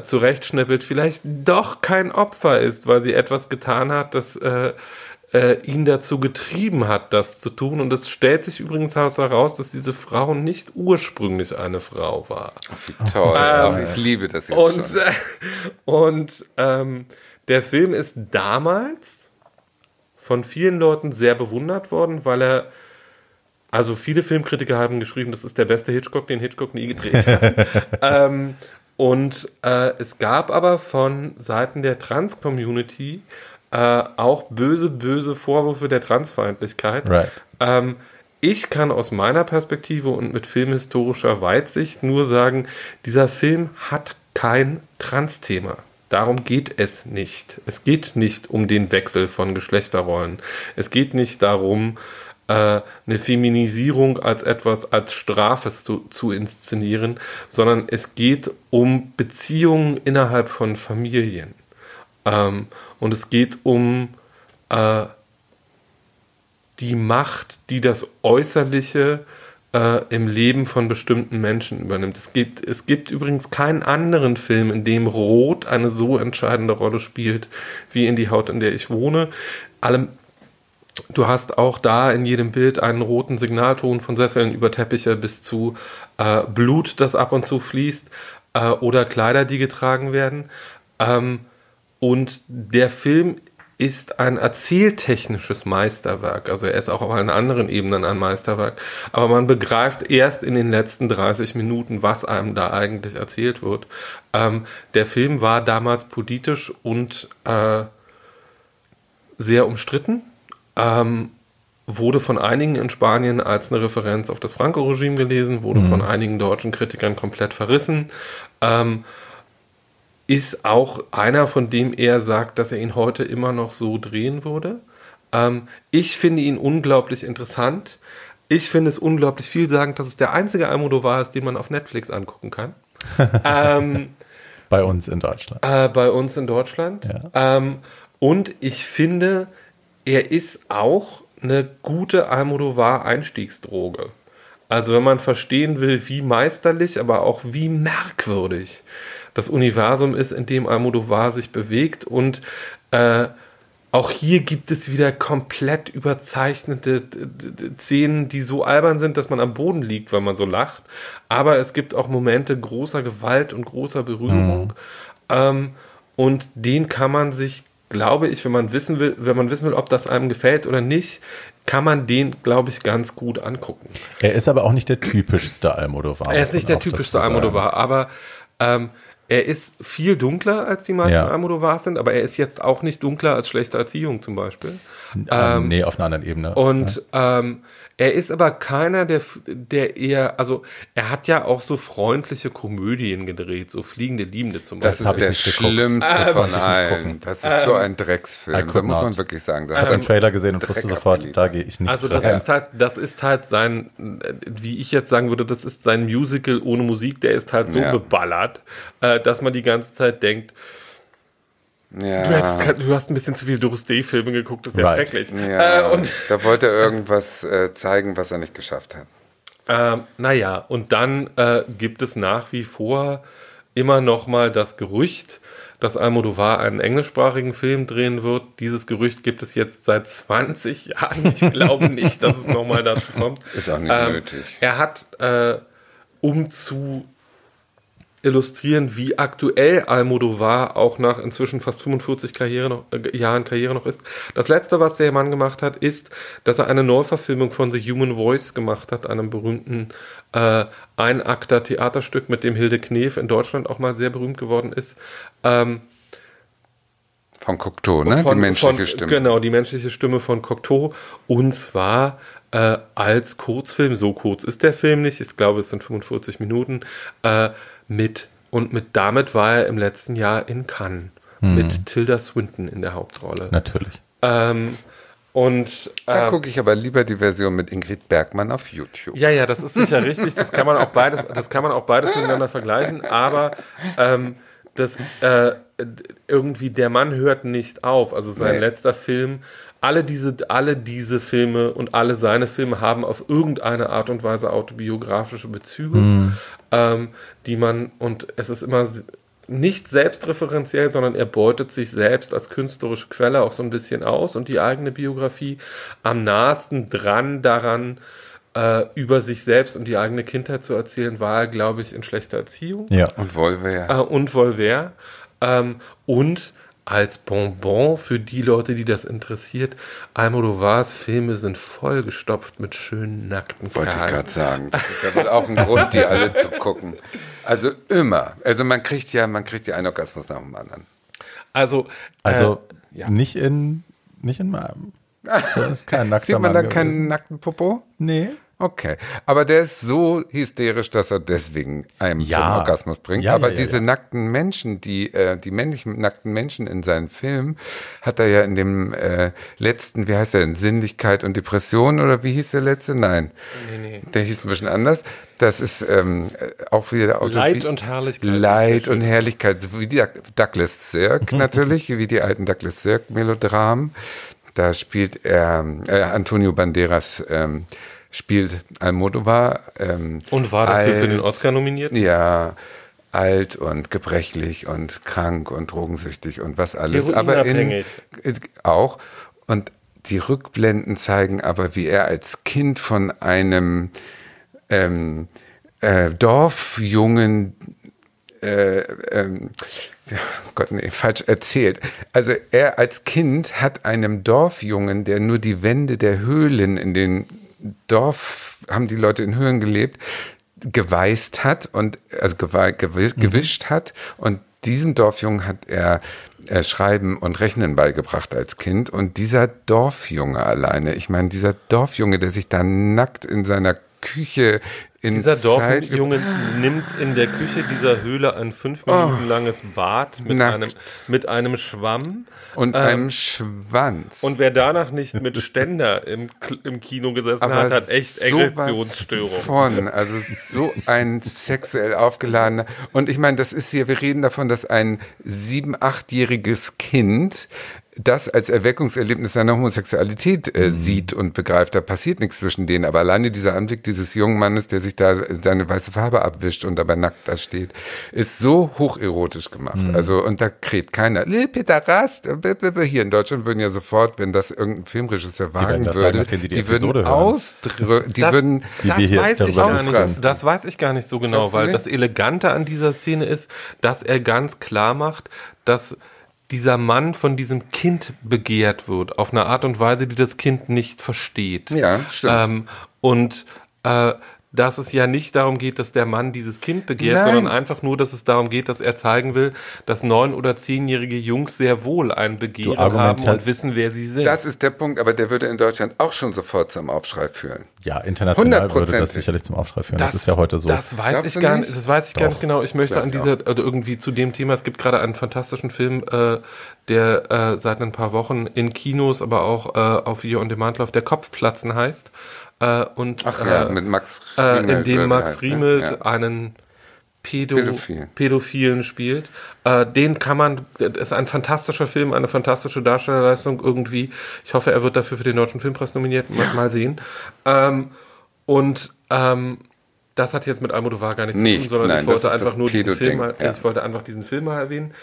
zurechtschnippelt, vielleicht doch kein Opfer ist, weil sie etwas getan hat, das ihn dazu getrieben hat, das zu tun. Und es stellt sich übrigens heraus, dass diese Frau nicht ursprünglich eine Frau war. Toll, ich liebe das jetzt schon. Der Film ist damals von vielen Leuten sehr bewundert worden, weil er, also viele Filmkritiker haben geschrieben, das ist der beste Hitchcock, den Hitchcock nie gedreht hat. Es gab aber von Seiten der Trans-Community auch böse, böse Vorwürfe der Transfeindlichkeit. Right. Ich kann aus meiner Perspektive und mit filmhistorischer Weitsicht nur sagen, dieser Film hat kein Trans-Thema. Darum geht es nicht. Es geht nicht um den Wechsel von Geschlechterrollen. Es geht nicht darum, eine Feminisierung als etwas, als Strafes zu inszenieren, sondern es geht um Beziehungen innerhalb von Familien. Und es geht um die Macht, die das Äußerliche im Leben von bestimmten Menschen übernimmt. Es gibt übrigens keinen anderen Film, in dem Rot eine so entscheidende Rolle spielt, wie in Die Haut, in der ich wohne. Du hast auch da in jedem Bild einen roten Signalton, von Sesseln über Teppiche bis zu Blut, das ab und zu fließt, oder Kleider, die getragen werden. Und der Film ist ein erzähltechnisches Meisterwerk. Also er ist auch auf allen anderen Ebenen ein Meisterwerk. Aber man begreift erst in den letzten 30 Minuten, was einem da eigentlich erzählt wird. Der Film war damals politisch und sehr umstritten. Wurde von einigen in Spanien als eine Referenz auf das Franco-Regime gelesen, wurde von einigen deutschen Kritikern komplett verrissen. Ist auch einer, von dem er sagt, dass er ihn heute immer noch so drehen würde. Ich finde ihn unglaublich interessant. Ich finde es unglaublich vielsagend, dass es der einzige Almodóvar ist, den man auf Netflix angucken kann. Bei uns in Deutschland. Bei uns in Deutschland. Ja. Und ich finde, er ist auch eine gute Almodóvar-Einstiegsdroge. Also wenn man verstehen will, wie meisterlich, aber auch wie merkwürdig das Universum ist, in dem Almodóvar sich bewegt, und auch hier gibt es wieder komplett überzeichnete Szenen, die so albern sind, dass man am Boden liegt, weil man so lacht, aber es gibt auch Momente großer Gewalt und großer Berührung, und den kann man sich, glaube ich, wenn man wissen will, ob das einem gefällt oder nicht, kann man den, glaube ich, ganz gut angucken. Er ist aber auch nicht der typischste Almodóvar. Er ist nicht der typischste Almodóvar, aber er ist viel dunkler, als die meisten Almodóvar sind, aber er ist jetzt auch nicht dunkler als Schlechte Erziehung zum Beispiel. Nee, auf einer anderen Ebene. Und er ist aber keiner, der eher, also er hat ja auch so freundliche Komödien gedreht, so Fliegende Liebende zum Beispiel. Das ist der schlimmste von allen. Das ist so ein Drecksfilm, da muss man wirklich sagen. Ich habe einen Trailer gesehen und wusste sofort, da gehe ich nicht rein. Also das ist halt sein, wie ich jetzt sagen würde, das ist sein Musical ohne Musik, der ist halt so beballert, dass man die ganze Zeit denkt, du hast ein bisschen zu viele Doris Day-Filme geguckt, das ist ja schrecklich. Ja, da wollte er irgendwas zeigen, was er nicht geschafft hat. Und dann gibt es nach wie vor immer noch mal das Gerücht, dass Almodóvar einen englischsprachigen Film drehen wird. Dieses Gerücht gibt es jetzt seit 20 Jahren. Ich glaube nicht, dass es noch mal dazu kommt. Ist auch nicht nötig. Er hat, um zu illustrieren, wie aktuell Almodóvar auch nach inzwischen fast 45 Jahren Karriere noch ist. Das Letzte, was der Mann gemacht hat, ist, dass er eine Neuverfilmung von The Human Voice gemacht hat, einem berühmten Einakter-Theaterstück, mit dem Hilde Knef in Deutschland auch mal sehr berühmt geworden ist. Von Cocteau, ne? Die menschliche Stimme. Genau, die menschliche Stimme von Cocteau. Und zwar als Kurzfilm, so kurz ist der Film nicht, ich glaube, es sind 45 Minuten, damit war er im letzten Jahr in Cannes mit Tilda Swinton in der Hauptrolle. Natürlich. Und, da gucke ich aber lieber die Version mit Ingrid Bergmann auf YouTube. Ja, das ist sicher richtig. Das kann man auch beides miteinander vergleichen. Aber irgendwie der Mann hört nicht auf. Also sein letzter Film, alle diese Filme und alle seine Filme haben auf irgendeine Art und Weise autobiografische Bezüge, die man, und es ist immer nicht selbstreferenziell, sondern er beutet sich selbst als künstlerische Quelle auch so ein bisschen aus und die eigene Biografie am nahesten dran daran, über sich selbst und die eigene Kindheit zu erzählen, war er, glaube ich, in Schlechter Erziehung. Ja, und Volver. Und als Bonbon für die Leute, die das interessiert, Almodovars Filme sind vollgestopft mit schönen, nackten Kerlen. Wollte ich gerade sagen. Das ist ja wohl auch ein Grund, die alle zu gucken. Also immer. Also man kriegt ja einen Orgasmus nach dem anderen. Also nicht in meinem. Das ist kein nackter Sieht man Mann da gewesen. Keinen nackten Popo? Nee. Okay. Aber der ist so hysterisch, dass er deswegen einem zum Orgasmus bringt. Ja, aber diese nackten Menschen, die männlichen nackten Menschen in seinen Filmen, hat er ja in dem letzten, wie heißt der denn, Sinnlichkeit und Depression oder wie hieß der letzte? Nein. Nee. Der hieß ein bisschen anders. Das ist auch wieder Leid und Herrlichkeit. Leid und Herrlichkeit. Wie die Douglas Sirk natürlich, wie die alten Douglas Sirk-Melodramen. Da spielt er, Antonio Banderas spielt Almodóvar. Und war dafür für den Oscar nominiert? Ja, alt und gebrechlich und krank und drogensüchtig und was alles. Aber auch. Und die Rückblenden zeigen aber, wie er als Kind von einem Dorfjungen falsch erzählt. Also er als Kind hat einem Dorfjungen, der nur die Wände der Höhlen in den Dorf, haben die Leute in Höhlen gelebt, gewaist hat und also gewischt hat, und diesem Dorfjungen hat er Schreiben und Rechnen beigebracht als Kind, und dieser Dorfjunge, der sich da nackt in seiner Küche Dieser Dorfjunge nimmt in der Küche dieser Höhle ein 5 Minuten langes Bad mit einem Schwamm. Und einem Schwanz. Und wer danach nicht mit Ständer im Kino gesessen hat, hat echt Erektionsstörung. Also so ein sexuell aufgeladener. Und ich meine, das ist hier, wir reden davon, dass ein 7-8-jähriges Kind das als Erweckungserlebnis seiner Homosexualität sieht und begreift. Da passiert nichts zwischen denen. Aber alleine dieser Anblick dieses jungen Mannes, der sich da seine weiße Farbe abwischt und dabei nackt da steht, ist so hocherotisch gemacht. Also, und da kräht keiner. Peter Rast. Hier in Deutschland würden ja sofort, wenn das irgendein Filmregisseur wagen würde, die würden ausdrücken. Das weiß ich gar nicht so genau, weil das Elegante an dieser Szene ist, dass er ganz klar macht, dass dieser Mann von diesem Kind begehrt wird, auf eine Art und Weise, die das Kind nicht versteht. Ja, stimmt. Dass es ja nicht darum geht, dass der Mann dieses Kind begehrt, sondern einfach nur, dass es darum geht, dass er zeigen will, dass 9- oder 10-jährige Jungs sehr wohl ein Begehren haben und wissen, wer sie sind. Das ist der Punkt, aber der würde in Deutschland auch schon sofort zum Aufschrei führen. Ja, international würde das sicherlich zum Aufschrei führen. Das ist ja heute so. Das weiß ich gar nicht genau. Ich möchte irgendwie zu dem Thema, es gibt gerade einen fantastischen Film, der seit ein paar Wochen in Kinos, aber auch auf Video on Demand läuft, der Kopfplatzen heißt. Mit Max Riemelt, indem Max Riemelt einen Pädophilen spielt. Den kann man, ist ein fantastischer Film, eine fantastische Darstellerleistung irgendwie. Ich hoffe, er wird dafür für den Deutschen Filmpreis nominiert. Mal sehen. Das hat jetzt mit Almodóvar gar nichts zu tun, sondern ich wollte einfach diesen Film mal erwähnen.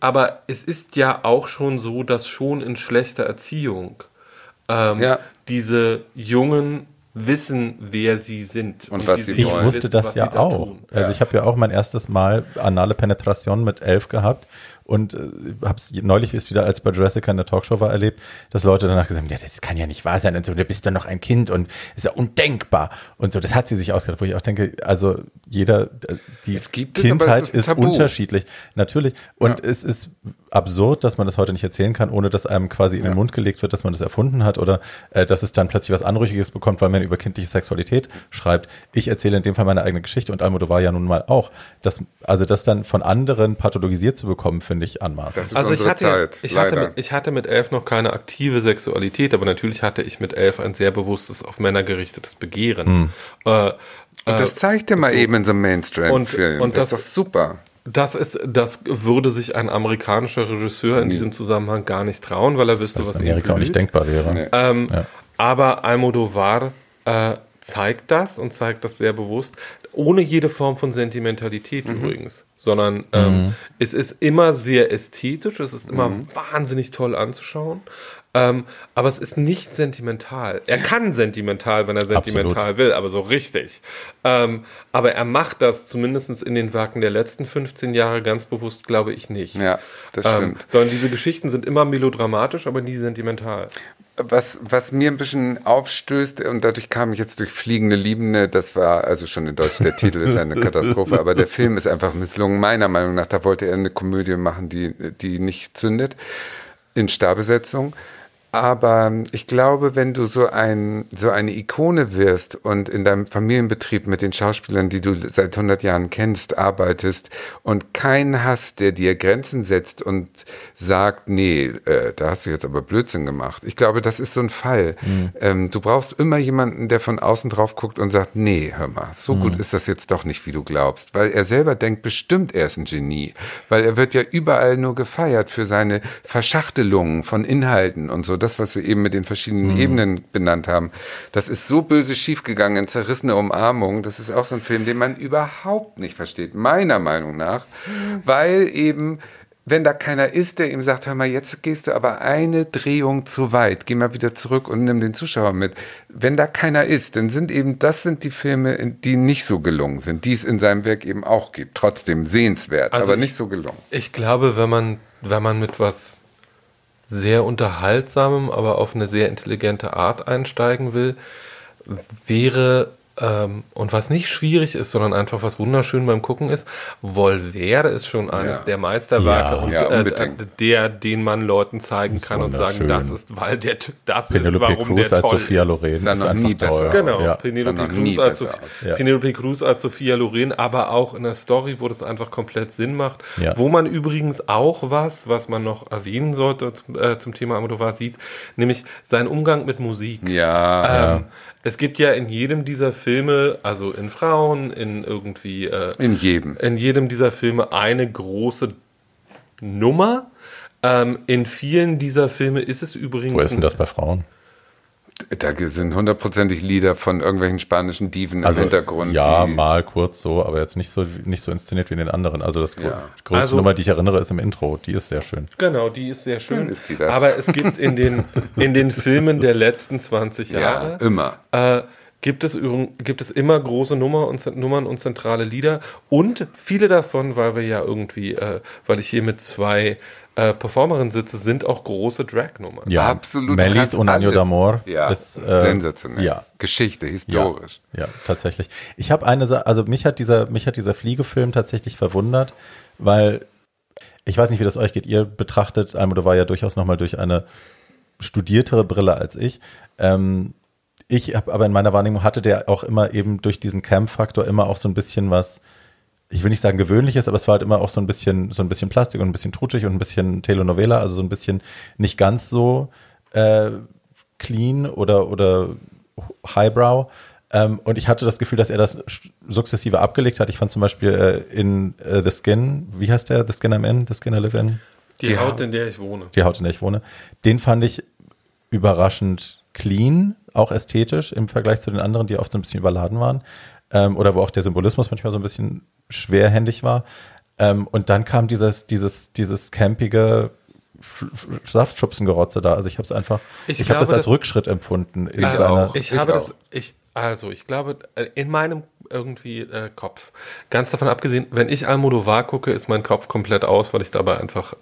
Aber es ist ja auch schon so, dass schon in Schlechter Erziehung diese Jungen wissen, wer sie sind. Und was sie wollen. Ich wusste das ja auch. Also ich habe ja auch mein erstes Mal anale Penetration mit 11 gehabt und habe es neulich wieder als bei Jurassic in der Talkshow war erlebt, dass Leute danach gesagt haben, ja, das kann ja nicht wahr sein und so, du bist doch noch ein Kind und ist ja undenkbar und so, das hat sie sich ausgedacht, wo ich auch denke, also jeder, die Kindheit ist unterschiedlich, natürlich, und es ist absurd, dass man das heute nicht erzählen kann, ohne dass einem quasi in den Mund gelegt wird, dass man das erfunden hat oder dass es dann plötzlich was Anrüchiges bekommt, weil man über kindliche Sexualität schreibt. Ich erzähle in dem Fall meine eigene Geschichte und Almodóvar ja nun mal auch, dass dann von anderen pathologisiert zu bekommen, finde ich, anmaßend. Das ist also ich hatte mit 11 noch keine aktive Sexualität, aber natürlich hatte ich mit 11 ein sehr bewusstes, auf Männer gerichtetes Begehren. Mhm. Und das zeigt ja mal so, eben in so einem Mainstream-Film. Und das ist doch super. Das würde sich ein amerikanischer Regisseur in diesem Zusammenhang gar nicht trauen, weil er wüsste, was in Amerika auch nicht denkbar wäre. Nee. Ja. Aber Almodóvar zeigt das sehr bewusst, ohne jede Form von Sentimentalität übrigens, sondern es ist immer sehr ästhetisch, es ist immer wahnsinnig toll anzuschauen. Aber es ist nicht sentimental. Er kann sentimental, wenn er sentimental will, aber so richtig. Aber er macht das zumindest in den Werken der letzten 15 Jahre ganz bewusst, glaube ich, nicht. Ja, das stimmt. Sondern diese Geschichten sind immer melodramatisch, aber nie sentimental. Was mir ein bisschen aufstößt, und dadurch kam ich jetzt durch Fliegende Liebende, das war, also schon in Deutsch, der Titel ist eine Katastrophe, aber der Film ist einfach misslungen, meiner Meinung nach. Da wollte er eine Komödie machen, die nicht zündet, in Starbesetzung. Aber ich glaube, wenn du so eine Ikone wirst und in deinem Familienbetrieb mit den Schauspielern, die du seit 100 Jahren kennst, arbeitest und keinen hast, der dir Grenzen setzt und sagt, nee, da hast du jetzt aber Blödsinn gemacht. Ich glaube, das ist so ein Fall. Mhm. Du brauchst immer jemanden, der von außen drauf guckt und sagt, nee, hör mal, so gut ist das jetzt doch nicht, wie du glaubst. Weil er selber denkt, bestimmt er ist ein Genie. Weil er wird ja überall nur gefeiert für seine Verschachtelungen von Inhalten und so. Das, was wir eben mit den verschiedenen Ebenen benannt haben, das ist so böse schiefgegangen in Zerrissene Umarmung. Das ist auch so ein Film, den man überhaupt nicht versteht, meiner Meinung nach, weil eben, wenn da keiner ist, der ihm sagt, hör mal, jetzt gehst du aber eine Drehung zu weit, geh mal wieder zurück und nimm den Zuschauer mit. Wenn da keiner ist, dann sind die Filme, die nicht so gelungen sind, die es in seinem Werk eben auch gibt. Trotzdem sehenswert, also aber nicht so gelungen. Ich glaube, wenn man mit was sehr unterhaltsamem, aber auf eine sehr intelligente Art einsteigen will, wäre, und was nicht schwierig ist, sondern einfach was wunderschön beim Gucken ist, Volver ist schon eines der Meisterwerke, den man Leuten zeigen kann und sagen, das ist, weil das ist, warum der toll ist. Penélope Cruz als Sophia Loren, aber auch in der Story, wo das einfach komplett Sinn macht, wo man übrigens auch was man noch erwähnen sollte zum Thema Almodóvar sieht, nämlich seinen Umgang mit Musik. Es gibt ja in jedem dieser Filme, also in Frauen, in jedem dieser Filme eine große Nummer. In vielen dieser Filme ist es übrigens... Wo ist denn das bei Frauen? Da sind 100%ig Lieder von irgendwelchen spanischen Diven im Hintergrund. Ja, mal kurz so, aber jetzt nicht so inszeniert wie in den anderen. Also das größte Nummer, die ich erinnere, ist im Intro. Die ist sehr schön. Genau, die ist sehr schön. Ist aber es gibt in den Filmen der letzten 20 Jahre immer gibt es immer große Nummern und zentrale Lieder. Und viele davon, weil wir ja irgendwie, weil ich hier mit zwei Performerin sitze, sind auch große Drag-Nummern. Ja, absolut. Melis und Año d'Amor ist sensationell. Ja. Geschichte, historisch. Ja, tatsächlich. Ich habe mich hat dieser Fliegefilm tatsächlich verwundert, weil ich weiß nicht, wie das euch geht. Ihr betrachtet Almodóvar ja durchaus nochmal durch eine studiertere Brille als ich. Ich habe aber in meiner Wahrnehmung hatte der auch immer eben durch diesen Camp-Faktor immer auch so ein bisschen was, ich will nicht sagen Gewöhnliches, aber es war halt immer auch so ein bisschen Plastik und ein bisschen trutschig und ein bisschen Telenovela, also so ein bisschen nicht ganz so clean oder highbrow. Und ich hatte das Gefühl, dass er das sukzessive abgelegt hat. Ich fand zum Beispiel in The Skin, wie heißt der? The Skin I'm in? The Skin I live in? Die Haut, in der ich wohne. Die Haut, in der ich wohne. Den fand ich überraschend clean, auch ästhetisch im Vergleich zu den anderen, die oft so ein bisschen überladen waren. Oder wo auch der Symbolismus manchmal so ein bisschen schwerhändig war. Und dann kam dieses campige Saftschubsengerotze da. Also ich habe es einfach, ich habe das als Rückschritt empfunden. Ich glaube, in meinem Kopf, ganz davon abgesehen, wenn ich Almodóvar gucke, ist mein Kopf komplett aus, weil ich dabei einfach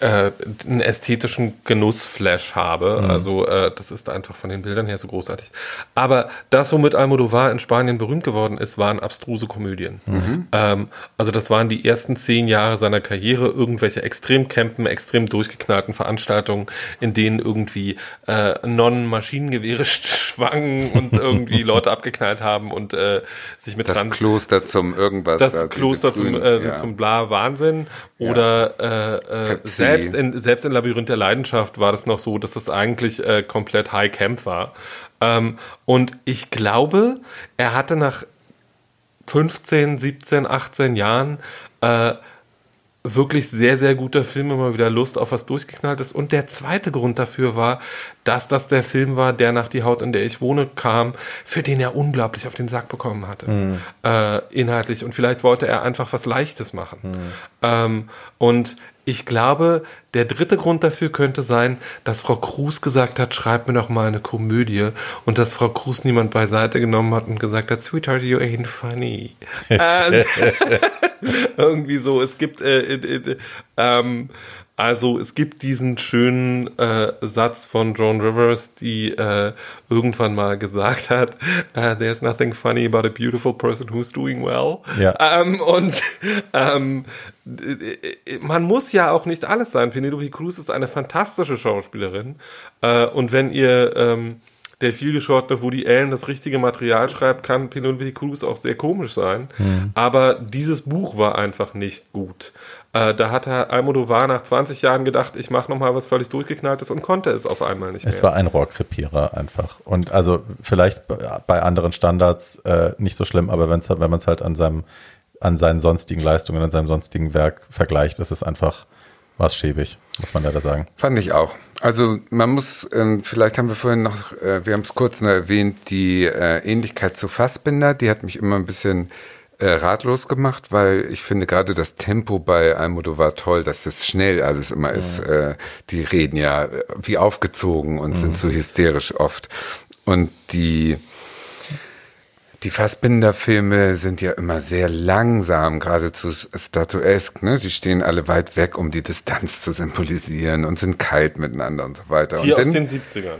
einen ästhetischen Genussflash habe. Mhm. Also das ist einfach von den Bildern her so großartig. Aber das, womit Almodóvar in Spanien berühmt geworden ist, waren abstruse Komödien. Mhm. Also das waren die ersten 10 Jahre seiner Karriere, irgendwelche Extremcampen, extrem durchgeknallten Veranstaltungen, in denen irgendwie Nonnen Maschinengewehre schwangen und irgendwie Leute abgeknallt haben und sich mit das dran... Kloster zum irgendwas. Das Kloster zum, zum Bla-Wahnsinn. Oder selbst in Labyrinth der Leidenschaft war das noch so, dass das eigentlich komplett High Camp war. Und ich glaube, er hatte nach 15, 17, 18 Jahren wirklich sehr, sehr guter Film, immer wieder Lust auf was Durchgeknalltes. Und der zweite Grund dafür war, dass das der Film war, der nach Die Haut, in der ich wohne, kam, für den er unglaublich auf den Sack bekommen hatte, inhaltlich. Und vielleicht wollte er einfach was Leichtes machen. Und ich glaube, der dritte Grund dafür könnte sein, dass Frau Cruz gesagt hat, schreib mir doch mal eine Komödie, und dass Frau Cruz niemand beiseite genommen hat und gesagt hat, Sweetheart, you ain't funny. Irgendwie so, es gibt also es gibt diesen schönen Satz von Joan Rivers, die irgendwann mal gesagt hat, there's nothing funny about a beautiful person who's doing well. Ja. Man muss ja auch nicht alles sein. Penélope Cruz ist eine fantastische Schauspielerin. Und wenn ihr... der vielgeschortene Woody Allen das richtige Material schreibt, kann Penelope Cruz auch sehr komisch sein. Mhm. Aber dieses Buch war einfach nicht gut. Da hat Herr Almodóvar nach 20 Jahren gedacht, ich mache nochmal was völlig Durchgeknalltes, und konnte es auf einmal nicht mehr. Es war ein Rohrkrepierer einfach. Und also vielleicht bei anderen Standards nicht so schlimm, aber wenn man es halt an seinen sonstigen Leistungen, an seinem sonstigen Werk vergleicht, ist es einfach... War es schäbig, muss man leider sagen. Fand ich auch. Also man muss, vielleicht haben wir vorhin noch, wir haben es kurz nur erwähnt, die Ähnlichkeit zu Fassbinder, die hat mich immer ein bisschen ratlos gemacht, weil ich finde gerade das Tempo bei Almodóvar toll, dass es schnell alles immer ist. Die reden ja wie aufgezogen und sind so hysterisch oft. Und die Fassbinder-Filme sind ja immer sehr langsam, geradezu statuesk, ne? Sie stehen alle weit weg, um die Distanz zu symbolisieren, und sind kalt miteinander und so weiter. Hier und aus den 70ern.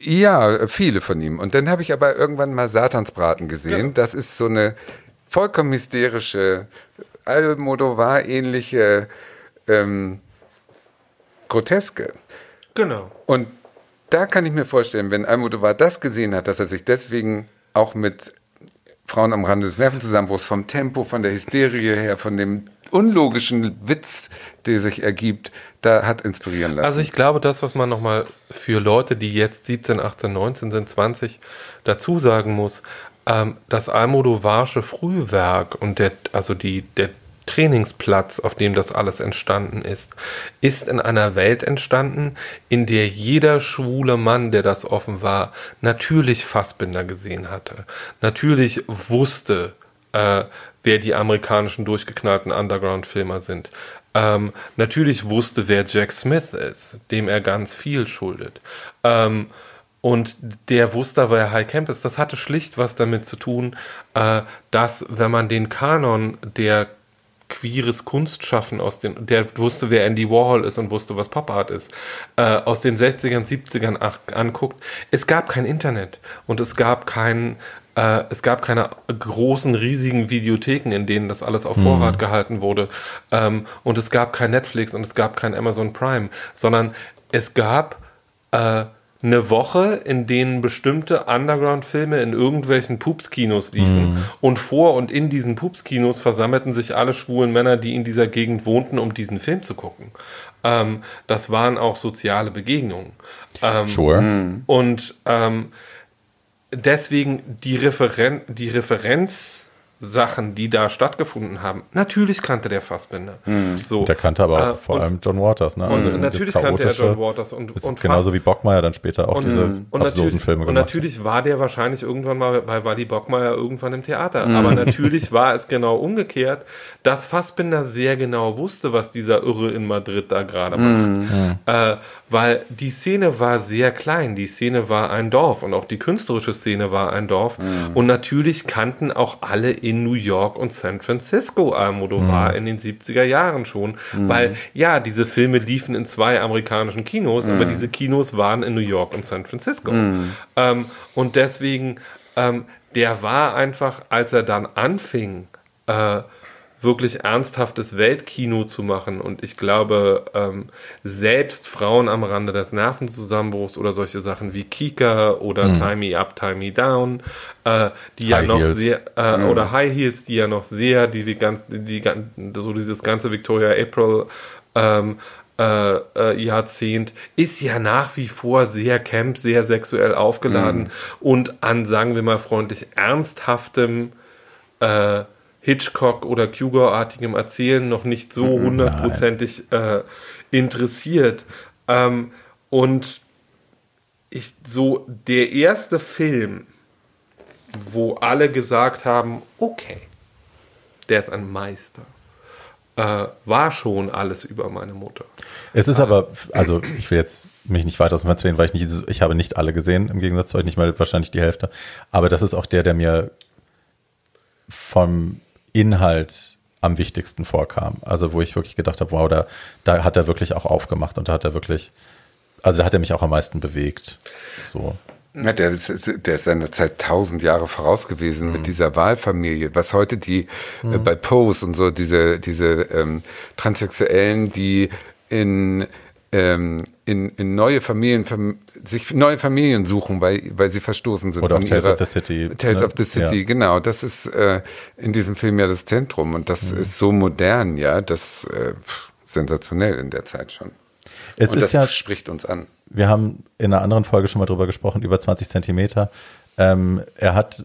Ja, viele von ihm. Und dann habe ich aber irgendwann mal Satansbraten gesehen. Ja. Das ist so eine vollkommen hysterische, Almodóvar-ähnliche Groteske. Genau. Und da kann ich mir vorstellen, wenn Almodóvar das gesehen hat, dass er sich deswegen auch mit Frauen am Rande des Nervenzusammenbruchs, vom Tempo, von der Hysterie her, von dem unlogischen Witz, der sich ergibt, da hat inspirieren lassen. Also ich glaube, das, was man nochmal für Leute, die jetzt 17, 18, 19 sind, 20, dazu sagen muss, das Almodóvarsche Frühwerk und der Trainingsplatz, auf dem das alles entstanden ist, ist in einer Welt entstanden, in der jeder schwule Mann, der das offen war, natürlich Fassbinder gesehen hatte. Natürlich wusste, wer die amerikanischen durchgeknallten Underground-Filmer sind. Natürlich wusste, wer Jack Smith ist, dem er ganz viel schuldet. Und der wusste, weil er High Camp ist. Das hatte schlicht was damit zu tun, dass, wenn man den Kanon der queeres Kunstschaffen der wusste, wer Andy Warhol ist und wusste, was Pop-Art ist, aus den 60ern, 70ern anguckt. Es gab kein Internet und es gab keine großen, riesigen Videotheken, in denen das alles auf Vorrat gehalten wurde, und es gab kein Netflix und es gab kein Amazon Prime, sondern es gab eine Woche, in denen bestimmte Underground-Filme in irgendwelchen Pupskinos liefen. Und vor und in diesen Pupskinos versammelten sich alle schwulen Männer, die in dieser Gegend wohnten, um diesen Film zu gucken. Das waren auch soziale Begegnungen. Und deswegen die Referenzsachen, die da stattgefunden haben, natürlich kannte der Fassbinder. So. Der kannte aber auch vor allem John Waters. Ne? Also natürlich kannte er John Waters. Und genauso wie Bockmeyer dann später auch diese absurden Filme gemacht. Und natürlich war der wahrscheinlich irgendwann mal bei Wally Bockmeyer irgendwann im Theater. Aber natürlich war es genau umgekehrt, dass Fassbinder sehr genau wusste, was dieser Irre in Madrid da gerade macht. Weil die Szene war sehr klein. Die Szene war ein Dorf. Und auch die künstlerische Szene war ein Dorf. Und natürlich kannten auch alle in New York und San Francisco Almodóvar in den 70er Jahren schon. Weil, ja, diese Filme liefen in 2 amerikanischen Kinos, aber diese Kinos waren in New York und San Francisco. Und deswegen, der war einfach, als er dann anfing, wirklich ernsthaftes Weltkino zu machen. Und ich glaube, selbst Frauen am Rande des Nervenzusammenbruchs oder solche Sachen wie Kika oder Tie Me Up, Tie Me Down, die High ja noch Heels. Sehr, oder High Heels, die ja noch sehr, so dieses ganze Victoria April Jahrzehnt, ist ja nach wie vor sehr camp, sehr sexuell aufgeladen und an, sagen wir mal freundlich, ernsthaftem Hitchcock- oder Cukor-artigem Erzählen noch nicht so hundertprozentig interessiert. Und ich, so der erste Film, wo alle gesagt haben, okay, der ist ein Meister, war schon Alles über meine Mutter. Es ist aber, also ich will jetzt mich nicht weiter aus dem Fenster lehnen, weil ich habe nicht alle gesehen, im Gegensatz zu euch, nicht mal wahrscheinlich die Hälfte. Aber das ist auch der mir vom Inhalt am wichtigsten vorkam. Also wo ich wirklich gedacht habe, wow, da hat er wirklich auch aufgemacht und da hat er wirklich, also da hat er mich auch am meisten bewegt. So. Ja, der ist seiner Zeit 1000 Jahre voraus gewesen mit dieser Wahlfamilie, was heute die bei Pose und so diese Transsexuellen, die in neue Familien, sich neue Familien suchen, weil sie verstoßen sind. Oder auch Tales of the City. Tales of the City, ja. Genau. Das ist in diesem Film ja das Zentrum und das ist so modern, ja, das sensationell in der Zeit schon. Es und ist das ja, spricht uns an. Wir haben in einer anderen Folge schon mal drüber gesprochen, über 20 Zentimeter. Er hat,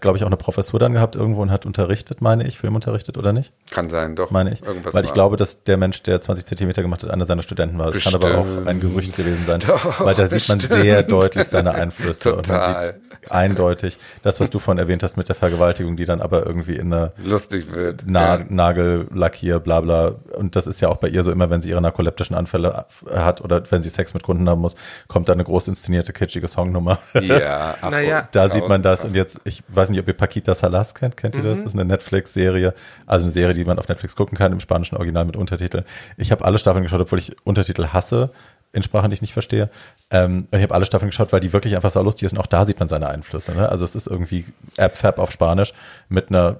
glaube ich, auch eine Professur dann gehabt irgendwo und hat unterrichtet, meine ich, Film unterrichtet, oder nicht? Kann sein, doch. Meine ich. Irgendwas weil ich glaube, dass der Mensch, der 20 Zentimeter gemacht hat, einer seiner Studenten war. Das bestimmt. Kann aber auch ein Gerücht gewesen sein. Doch, weil da sieht man sehr deutlich seine Einflüsse. Total. Und man sieht eindeutig das, was du vorhin erwähnt hast mit der Vergewaltigung, die dann aber irgendwie in eine... Lustig wird. Nagellackier, bla bla. Und das ist ja auch bei ihr so, immer wenn sie ihre narkoleptischen Anfälle hat oder wenn sie Sex mit Kunden haben muss, kommt da eine groß inszenierte, kitschige Songnummer. Ja, naja. Da sieht man das. Und jetzt... Ich weiß nicht, ob ihr Paquita Salas kennt. Kennt ihr das? Das ist eine Netflix-Serie. Also eine Serie, die man auf Netflix gucken kann, im spanischen Original mit Untertitel. Ich habe alle Staffeln geschaut, obwohl ich Untertitel hasse, in Sprachen, die ich nicht verstehe. Und ich habe alle Staffeln geschaut, weil die wirklich einfach so lustig ist. Und auch da sieht man seine Einflüsse. Ne? Also es ist irgendwie Ab-Fab auf Spanisch mit einer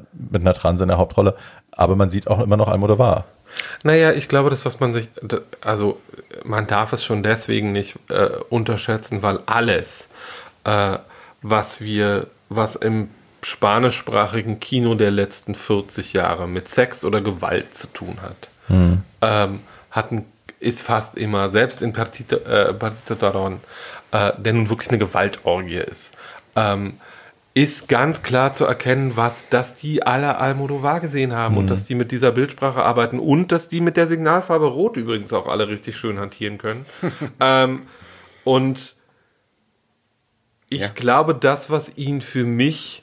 Trans in der Hauptrolle. Aber man sieht auch immer noch Almodóvar. Naja, ich glaube, das, was man sich... Also man darf es schon deswegen nicht unterschätzen, weil alles, was im spanischsprachigen Kino der letzten 40 Jahre mit Sex oder Gewalt zu tun hat, ist fast immer, selbst in Partita Daron, der nun wirklich eine Gewaltorgie ist, ist ganz klar zu erkennen, dass die alle Almodóvar gesehen haben und dass die mit dieser Bildsprache arbeiten und dass die mit der Signalfarbe Rot übrigens auch alle richtig schön hantieren können. Und ich glaube, das, was ihn für mich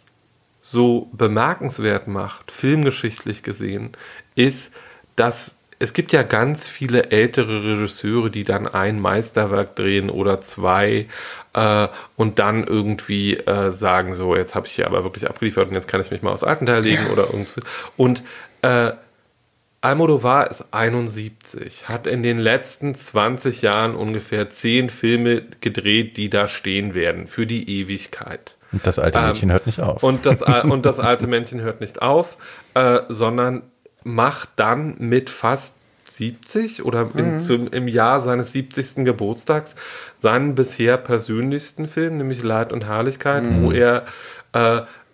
so bemerkenswert macht, filmgeschichtlich gesehen, ist, dass es gibt ja ganz viele ältere Regisseure, die dann ein Meisterwerk drehen oder 2 und dann irgendwie sagen, so, jetzt habe ich hier aber wirklich abgeliefert und jetzt kann ich mich mal aufs Altenteil legen oder irgendwie. Und Almodóvar ist 71, hat in den letzten 20 Jahren ungefähr 10 Filme gedreht, die da stehen werden, für die Ewigkeit. Und das alte Männchen hört nicht auf. Und das alte Männchen hört nicht auf, sondern macht dann mit fast 70 oder im Jahr seines 70. Geburtstags seinen bisher persönlichsten Film, nämlich Leid und Herrlichkeit,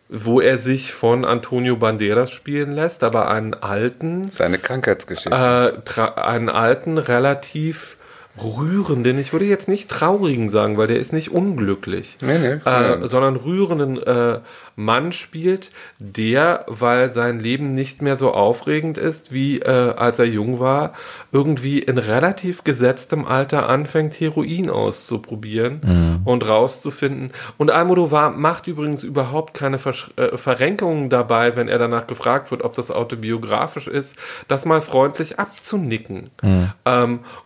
wo er sich von Antonio Banderas spielen lässt, aber seine Krankheitsgeschichte. Einen alten, relativ rührenden, ich würde jetzt nicht traurigen sagen, weil der ist nicht unglücklich, sondern rührenden Mann spielt, der, weil sein Leben nicht mehr so aufregend ist, wie als er jung war, irgendwie in relativ gesetztem Alter anfängt, Heroin auszuprobieren und rauszufinden. Und Almodóvar macht übrigens überhaupt keine Verrenkungen dabei, wenn er danach gefragt wird, ob das autobiografisch ist, das mal freundlich abzunicken.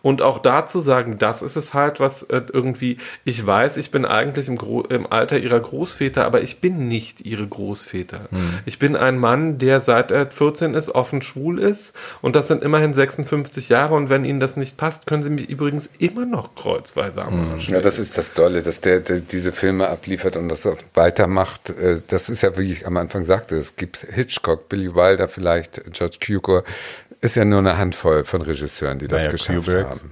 Und auch dazu zu sagen, das ist es halt, was irgendwie, ich weiß, ich bin eigentlich im Alter ihrer Großväter, aber ich bin nicht ihre Großväter. Mhm. Ich bin ein Mann, der seit er 14 ist, offen schwul ist, und das sind immerhin 56 Jahre, und wenn Ihnen das nicht passt, können Sie mich übrigens immer noch kreuzweise am Arsch. Ja, das ist das Dolle, dass der diese Filme abliefert und das auch weitermacht. Das ist ja, wie ich am Anfang sagte, es gibt Hitchcock, Billy Wilder vielleicht, George Cukor, ist ja nur eine Handvoll von Regisseuren, die das geschafft haben.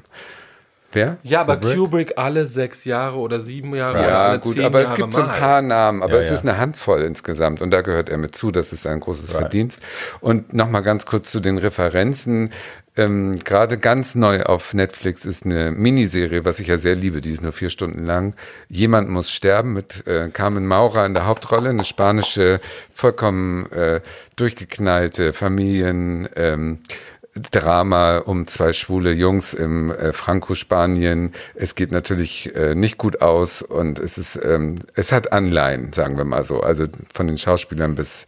Wer? Ja, aber Kubrick alle 6 Jahre oder 7 Jahre oder alle 10 Jahre. Ja, gut, aber es gibt so ein paar Namen, aber es ist eine Handvoll insgesamt und da gehört er mit zu, das ist ein großes Verdienst. Und nochmal ganz kurz zu den Referenzen. Gerade ganz neu auf Netflix ist eine Miniserie, was ich ja sehr liebe, die ist nur 4 Stunden lang. Jemand muss sterben mit Carmen Maura in der Hauptrolle, eine spanische, vollkommen durchgeknallte Familien, Drama um 2 schwule Jungs im Franco-Spanien. Es geht natürlich nicht gut aus und es ist, es hat Anleihen, sagen wir mal so. Also von den Schauspielern bis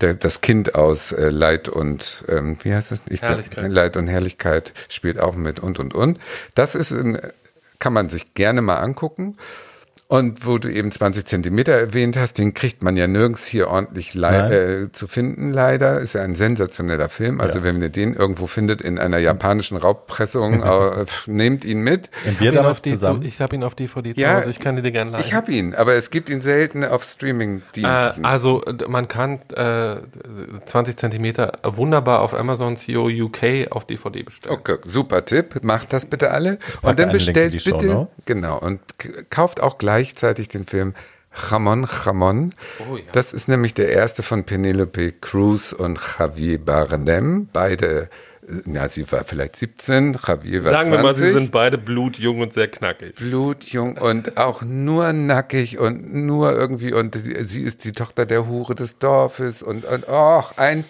das Kind aus Leid und wie heißt das? Herrlichkeit. Leid und Herrlichkeit spielt auch mit und. Das ist, kann man sich gerne mal angucken. Und wo du eben 20 Zentimeter erwähnt hast, den kriegt man ja nirgends hier ordentlich zu finden, leider. Ist ja ein sensationeller Film. Also wenn ihr den irgendwo findet in einer japanischen Raubpressung, nehmt ihn mit. Und wir dann zusammen. Ich habe ihn auf DVD zu Hause, ich kann dir gerne leihen. Ich habe ihn, aber es gibt ihn selten auf Streaming-Diensten. Also man kann 20 Zentimeter wunderbar auf Amazon CO UK auf DVD bestellen. Okay, super Tipp. Macht das bitte alle. Und dann bestellt bitte, und kauft auch gleichzeitig den Film Ramon. Oh, ja. Das ist nämlich der erste von Penélope Cruz und Javier Bardem. Beide, sie war vielleicht 17, Javier war 20. Sagen wir mal, sie sind beide blutjung und sehr knackig. Blutjung und auch nur nackig und nur irgendwie, und sie ist die Tochter der Hure des Dorfes und ein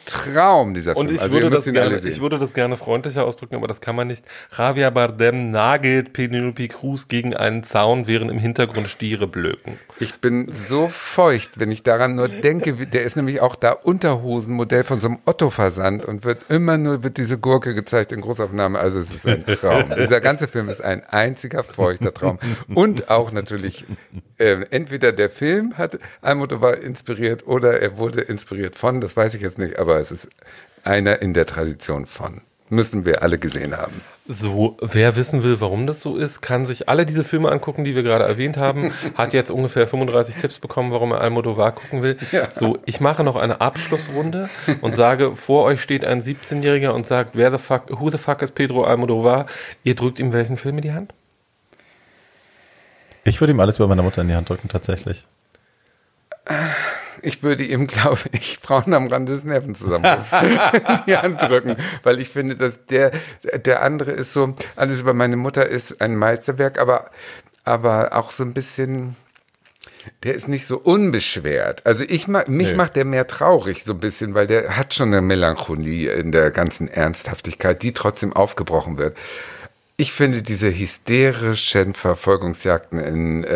Traum, dieser Film. Und ich würde das gerne freundlicher ausdrücken, aber das kann man nicht. Javier Bardem nagelt Penelope Cruz gegen einen Zaun, während im Hintergrund Stiere blöken. Ich bin so feucht, wenn ich daran nur denke, der ist nämlich auch da Unterhosenmodell von so einem Otto-Versand und wird diese Gurke gezeigt in Großaufnahme, also es ist ein Traum. Dieser ganze Film ist ein einziger feuchter Traum. Und auch natürlich, entweder der Film hat Almodóvar inspiriert oder er wurde inspiriert von, das weiß ich jetzt nicht, aber es ist einer in der Tradition von. Müssen wir alle gesehen haben. So, wer wissen will, warum das so ist, kann sich alle diese Filme angucken, die wir gerade erwähnt haben. Hat jetzt ungefähr 35 Tipps bekommen, warum er Almodóvar gucken will. Ja. So, ich mache noch eine Abschlussrunde und sage, vor euch steht ein 17-Jähriger und sagt, who the fuck is Pedro Almodóvar? Ihr drückt ihm welchen Film in die Hand? Ich würde ihm Alles über meine Mutter in die Hand drücken, tatsächlich. Ich würde ihm, glaube ich, Frauen am Rande des Nervenzusammenbruchs die Hand drücken, weil ich finde, dass der andere ist so, Alles über meine Mutter ist ein Meisterwerk, aber auch so ein bisschen, der ist nicht so unbeschwert. Also macht der mehr traurig so ein bisschen, weil der hat schon eine Melancholie in der ganzen Ernsthaftigkeit, die trotzdem aufgebrochen wird. Ich finde diese hysterischen Verfolgungsjagden in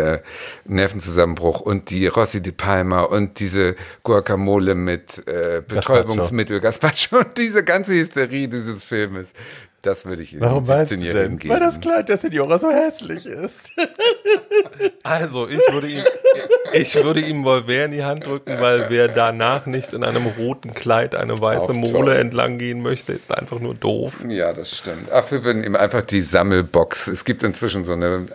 Nervenzusammenbruch und die Rossy de Palma und diese Guacamole mit Betäubungsmittel, Gazpacho und diese ganze Hysterie dieses Filmes, das würde ich Ihnen 17-Jährigen geben. Weil das Kleid der Senora so hässlich ist. Also, ich würde ihm Volver in die Hand drücken, weil wer danach nicht in einem roten Kleid eine weiße Mole entlang gehen möchte, ist einfach nur doof. Ja, das stimmt. Ach, wir würden ihm einfach die Sammelbox, es gibt inzwischen so eine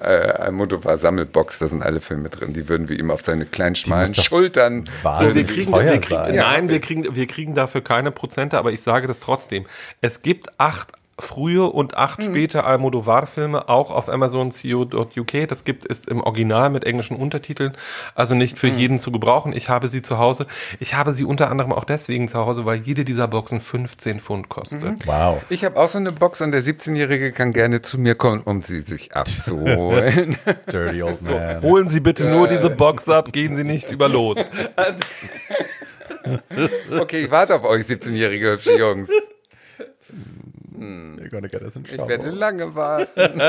Almodóvar-Sammelbox, da sind alle Filme drin, die würden wir ihm auf seine kleinen, schmalen Schultern. So, wir kriegen dafür keine Prozente, aber ich sage das trotzdem. Es gibt 8 frühe und 8 späte Almodóvar-Filme, auch auf Amazon CO.uk. Das gibt es im Original mit englischen Untertiteln, also nicht für jeden zu gebrauchen. Ich habe sie zu Hause. Ich habe sie unter anderem auch deswegen zu Hause, weil jede dieser Boxen 15 Pfund kostet. Mhm. Wow. Ich habe auch so eine Box und der 17-Jährige kann gerne zu mir kommen, um sie sich abzuholen. Dirty old man. So, holen Sie bitte nur diese Box ab, gehen Sie nicht über los. Okay, ich warte auf euch, 17-jährige hübsche Jungs. warten. You're gonna get us in trouble. Ich werde lange warten.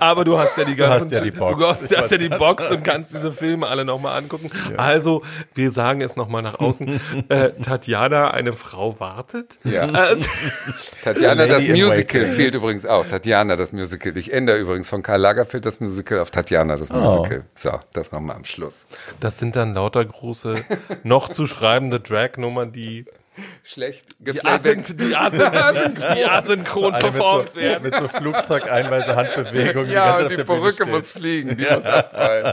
Aber du hast ja die ganzen, du hast ja die Box, und kannst diese Filme alle nochmal angucken. Ja. Also, wir sagen es nochmal nach außen. Tatjana, eine Frau wartet. Ja. Tatjana, das Musical fehlt übrigens auch. Tatjana, das Musical. Ich ändere übrigens von Karl Lagerfeld das Musical auf Tatjana, das Musical. So, das nochmal am Schluss. Das sind dann lauter große, noch zu schreibende Drag-Nummern, die schlecht geplayback, die asynchron performt werden. Mit so flugzeugeinweise Handbewegungen. Ja, und die Perücke muss fliegen, die muss abfallen.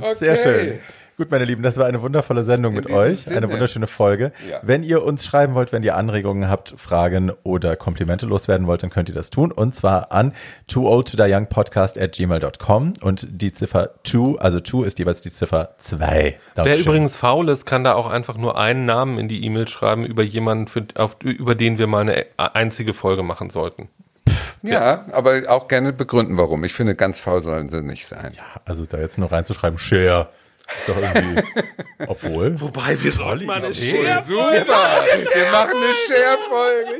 Okay. Sehr schön. Gut, meine Lieben, das war eine wundervolle Sendung mit euch, eine wunderschöne Folge. Ja. Wenn ihr uns schreiben wollt, wenn ihr Anregungen habt, Fragen oder Komplimente loswerden wollt, dann könnt ihr das tun. Und zwar an toooldtodieyoungpodcast@gmail.com und die Ziffer 2, also 2 ist jeweils die Ziffer 2. Wer übrigens faul ist, kann da auch einfach nur einen Namen in die E-Mail schreiben über jemanden, über den wir mal eine einzige Folge machen sollten. Ja, aber auch gerne begründen, warum. Ich finde, ganz faul sollen sie nicht sein. Ja, also da jetzt nur reinzuschreiben, share. Ist doch irgendwie, obwohl. Wobei, wir sollen mal eine Share-Folge. Wir machen eine Share-Folge.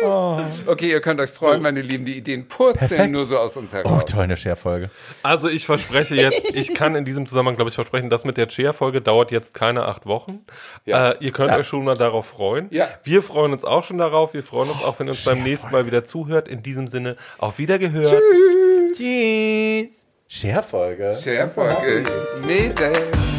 Yay! Oh. Okay, ihr könnt euch freuen, meine Lieben, die Ideen purzeln nur so aus uns heraus. Oh, toll, eine Share-Folge. Also ich verspreche jetzt, ich kann in diesem Zusammenhang, glaube ich, versprechen, dass mit der Share-Folge dauert jetzt keine 8 Wochen. Ja. Ihr könnt euch schon mal darauf freuen. Ja. Wir freuen uns auch schon darauf. Wir freuen uns auch, wenn ihr uns beim nächsten Mal wieder zuhört. In diesem Sinne, auf Wiedergehört. Tschüss. Tschüss. Share-Folge. Share-Folge. Mädels.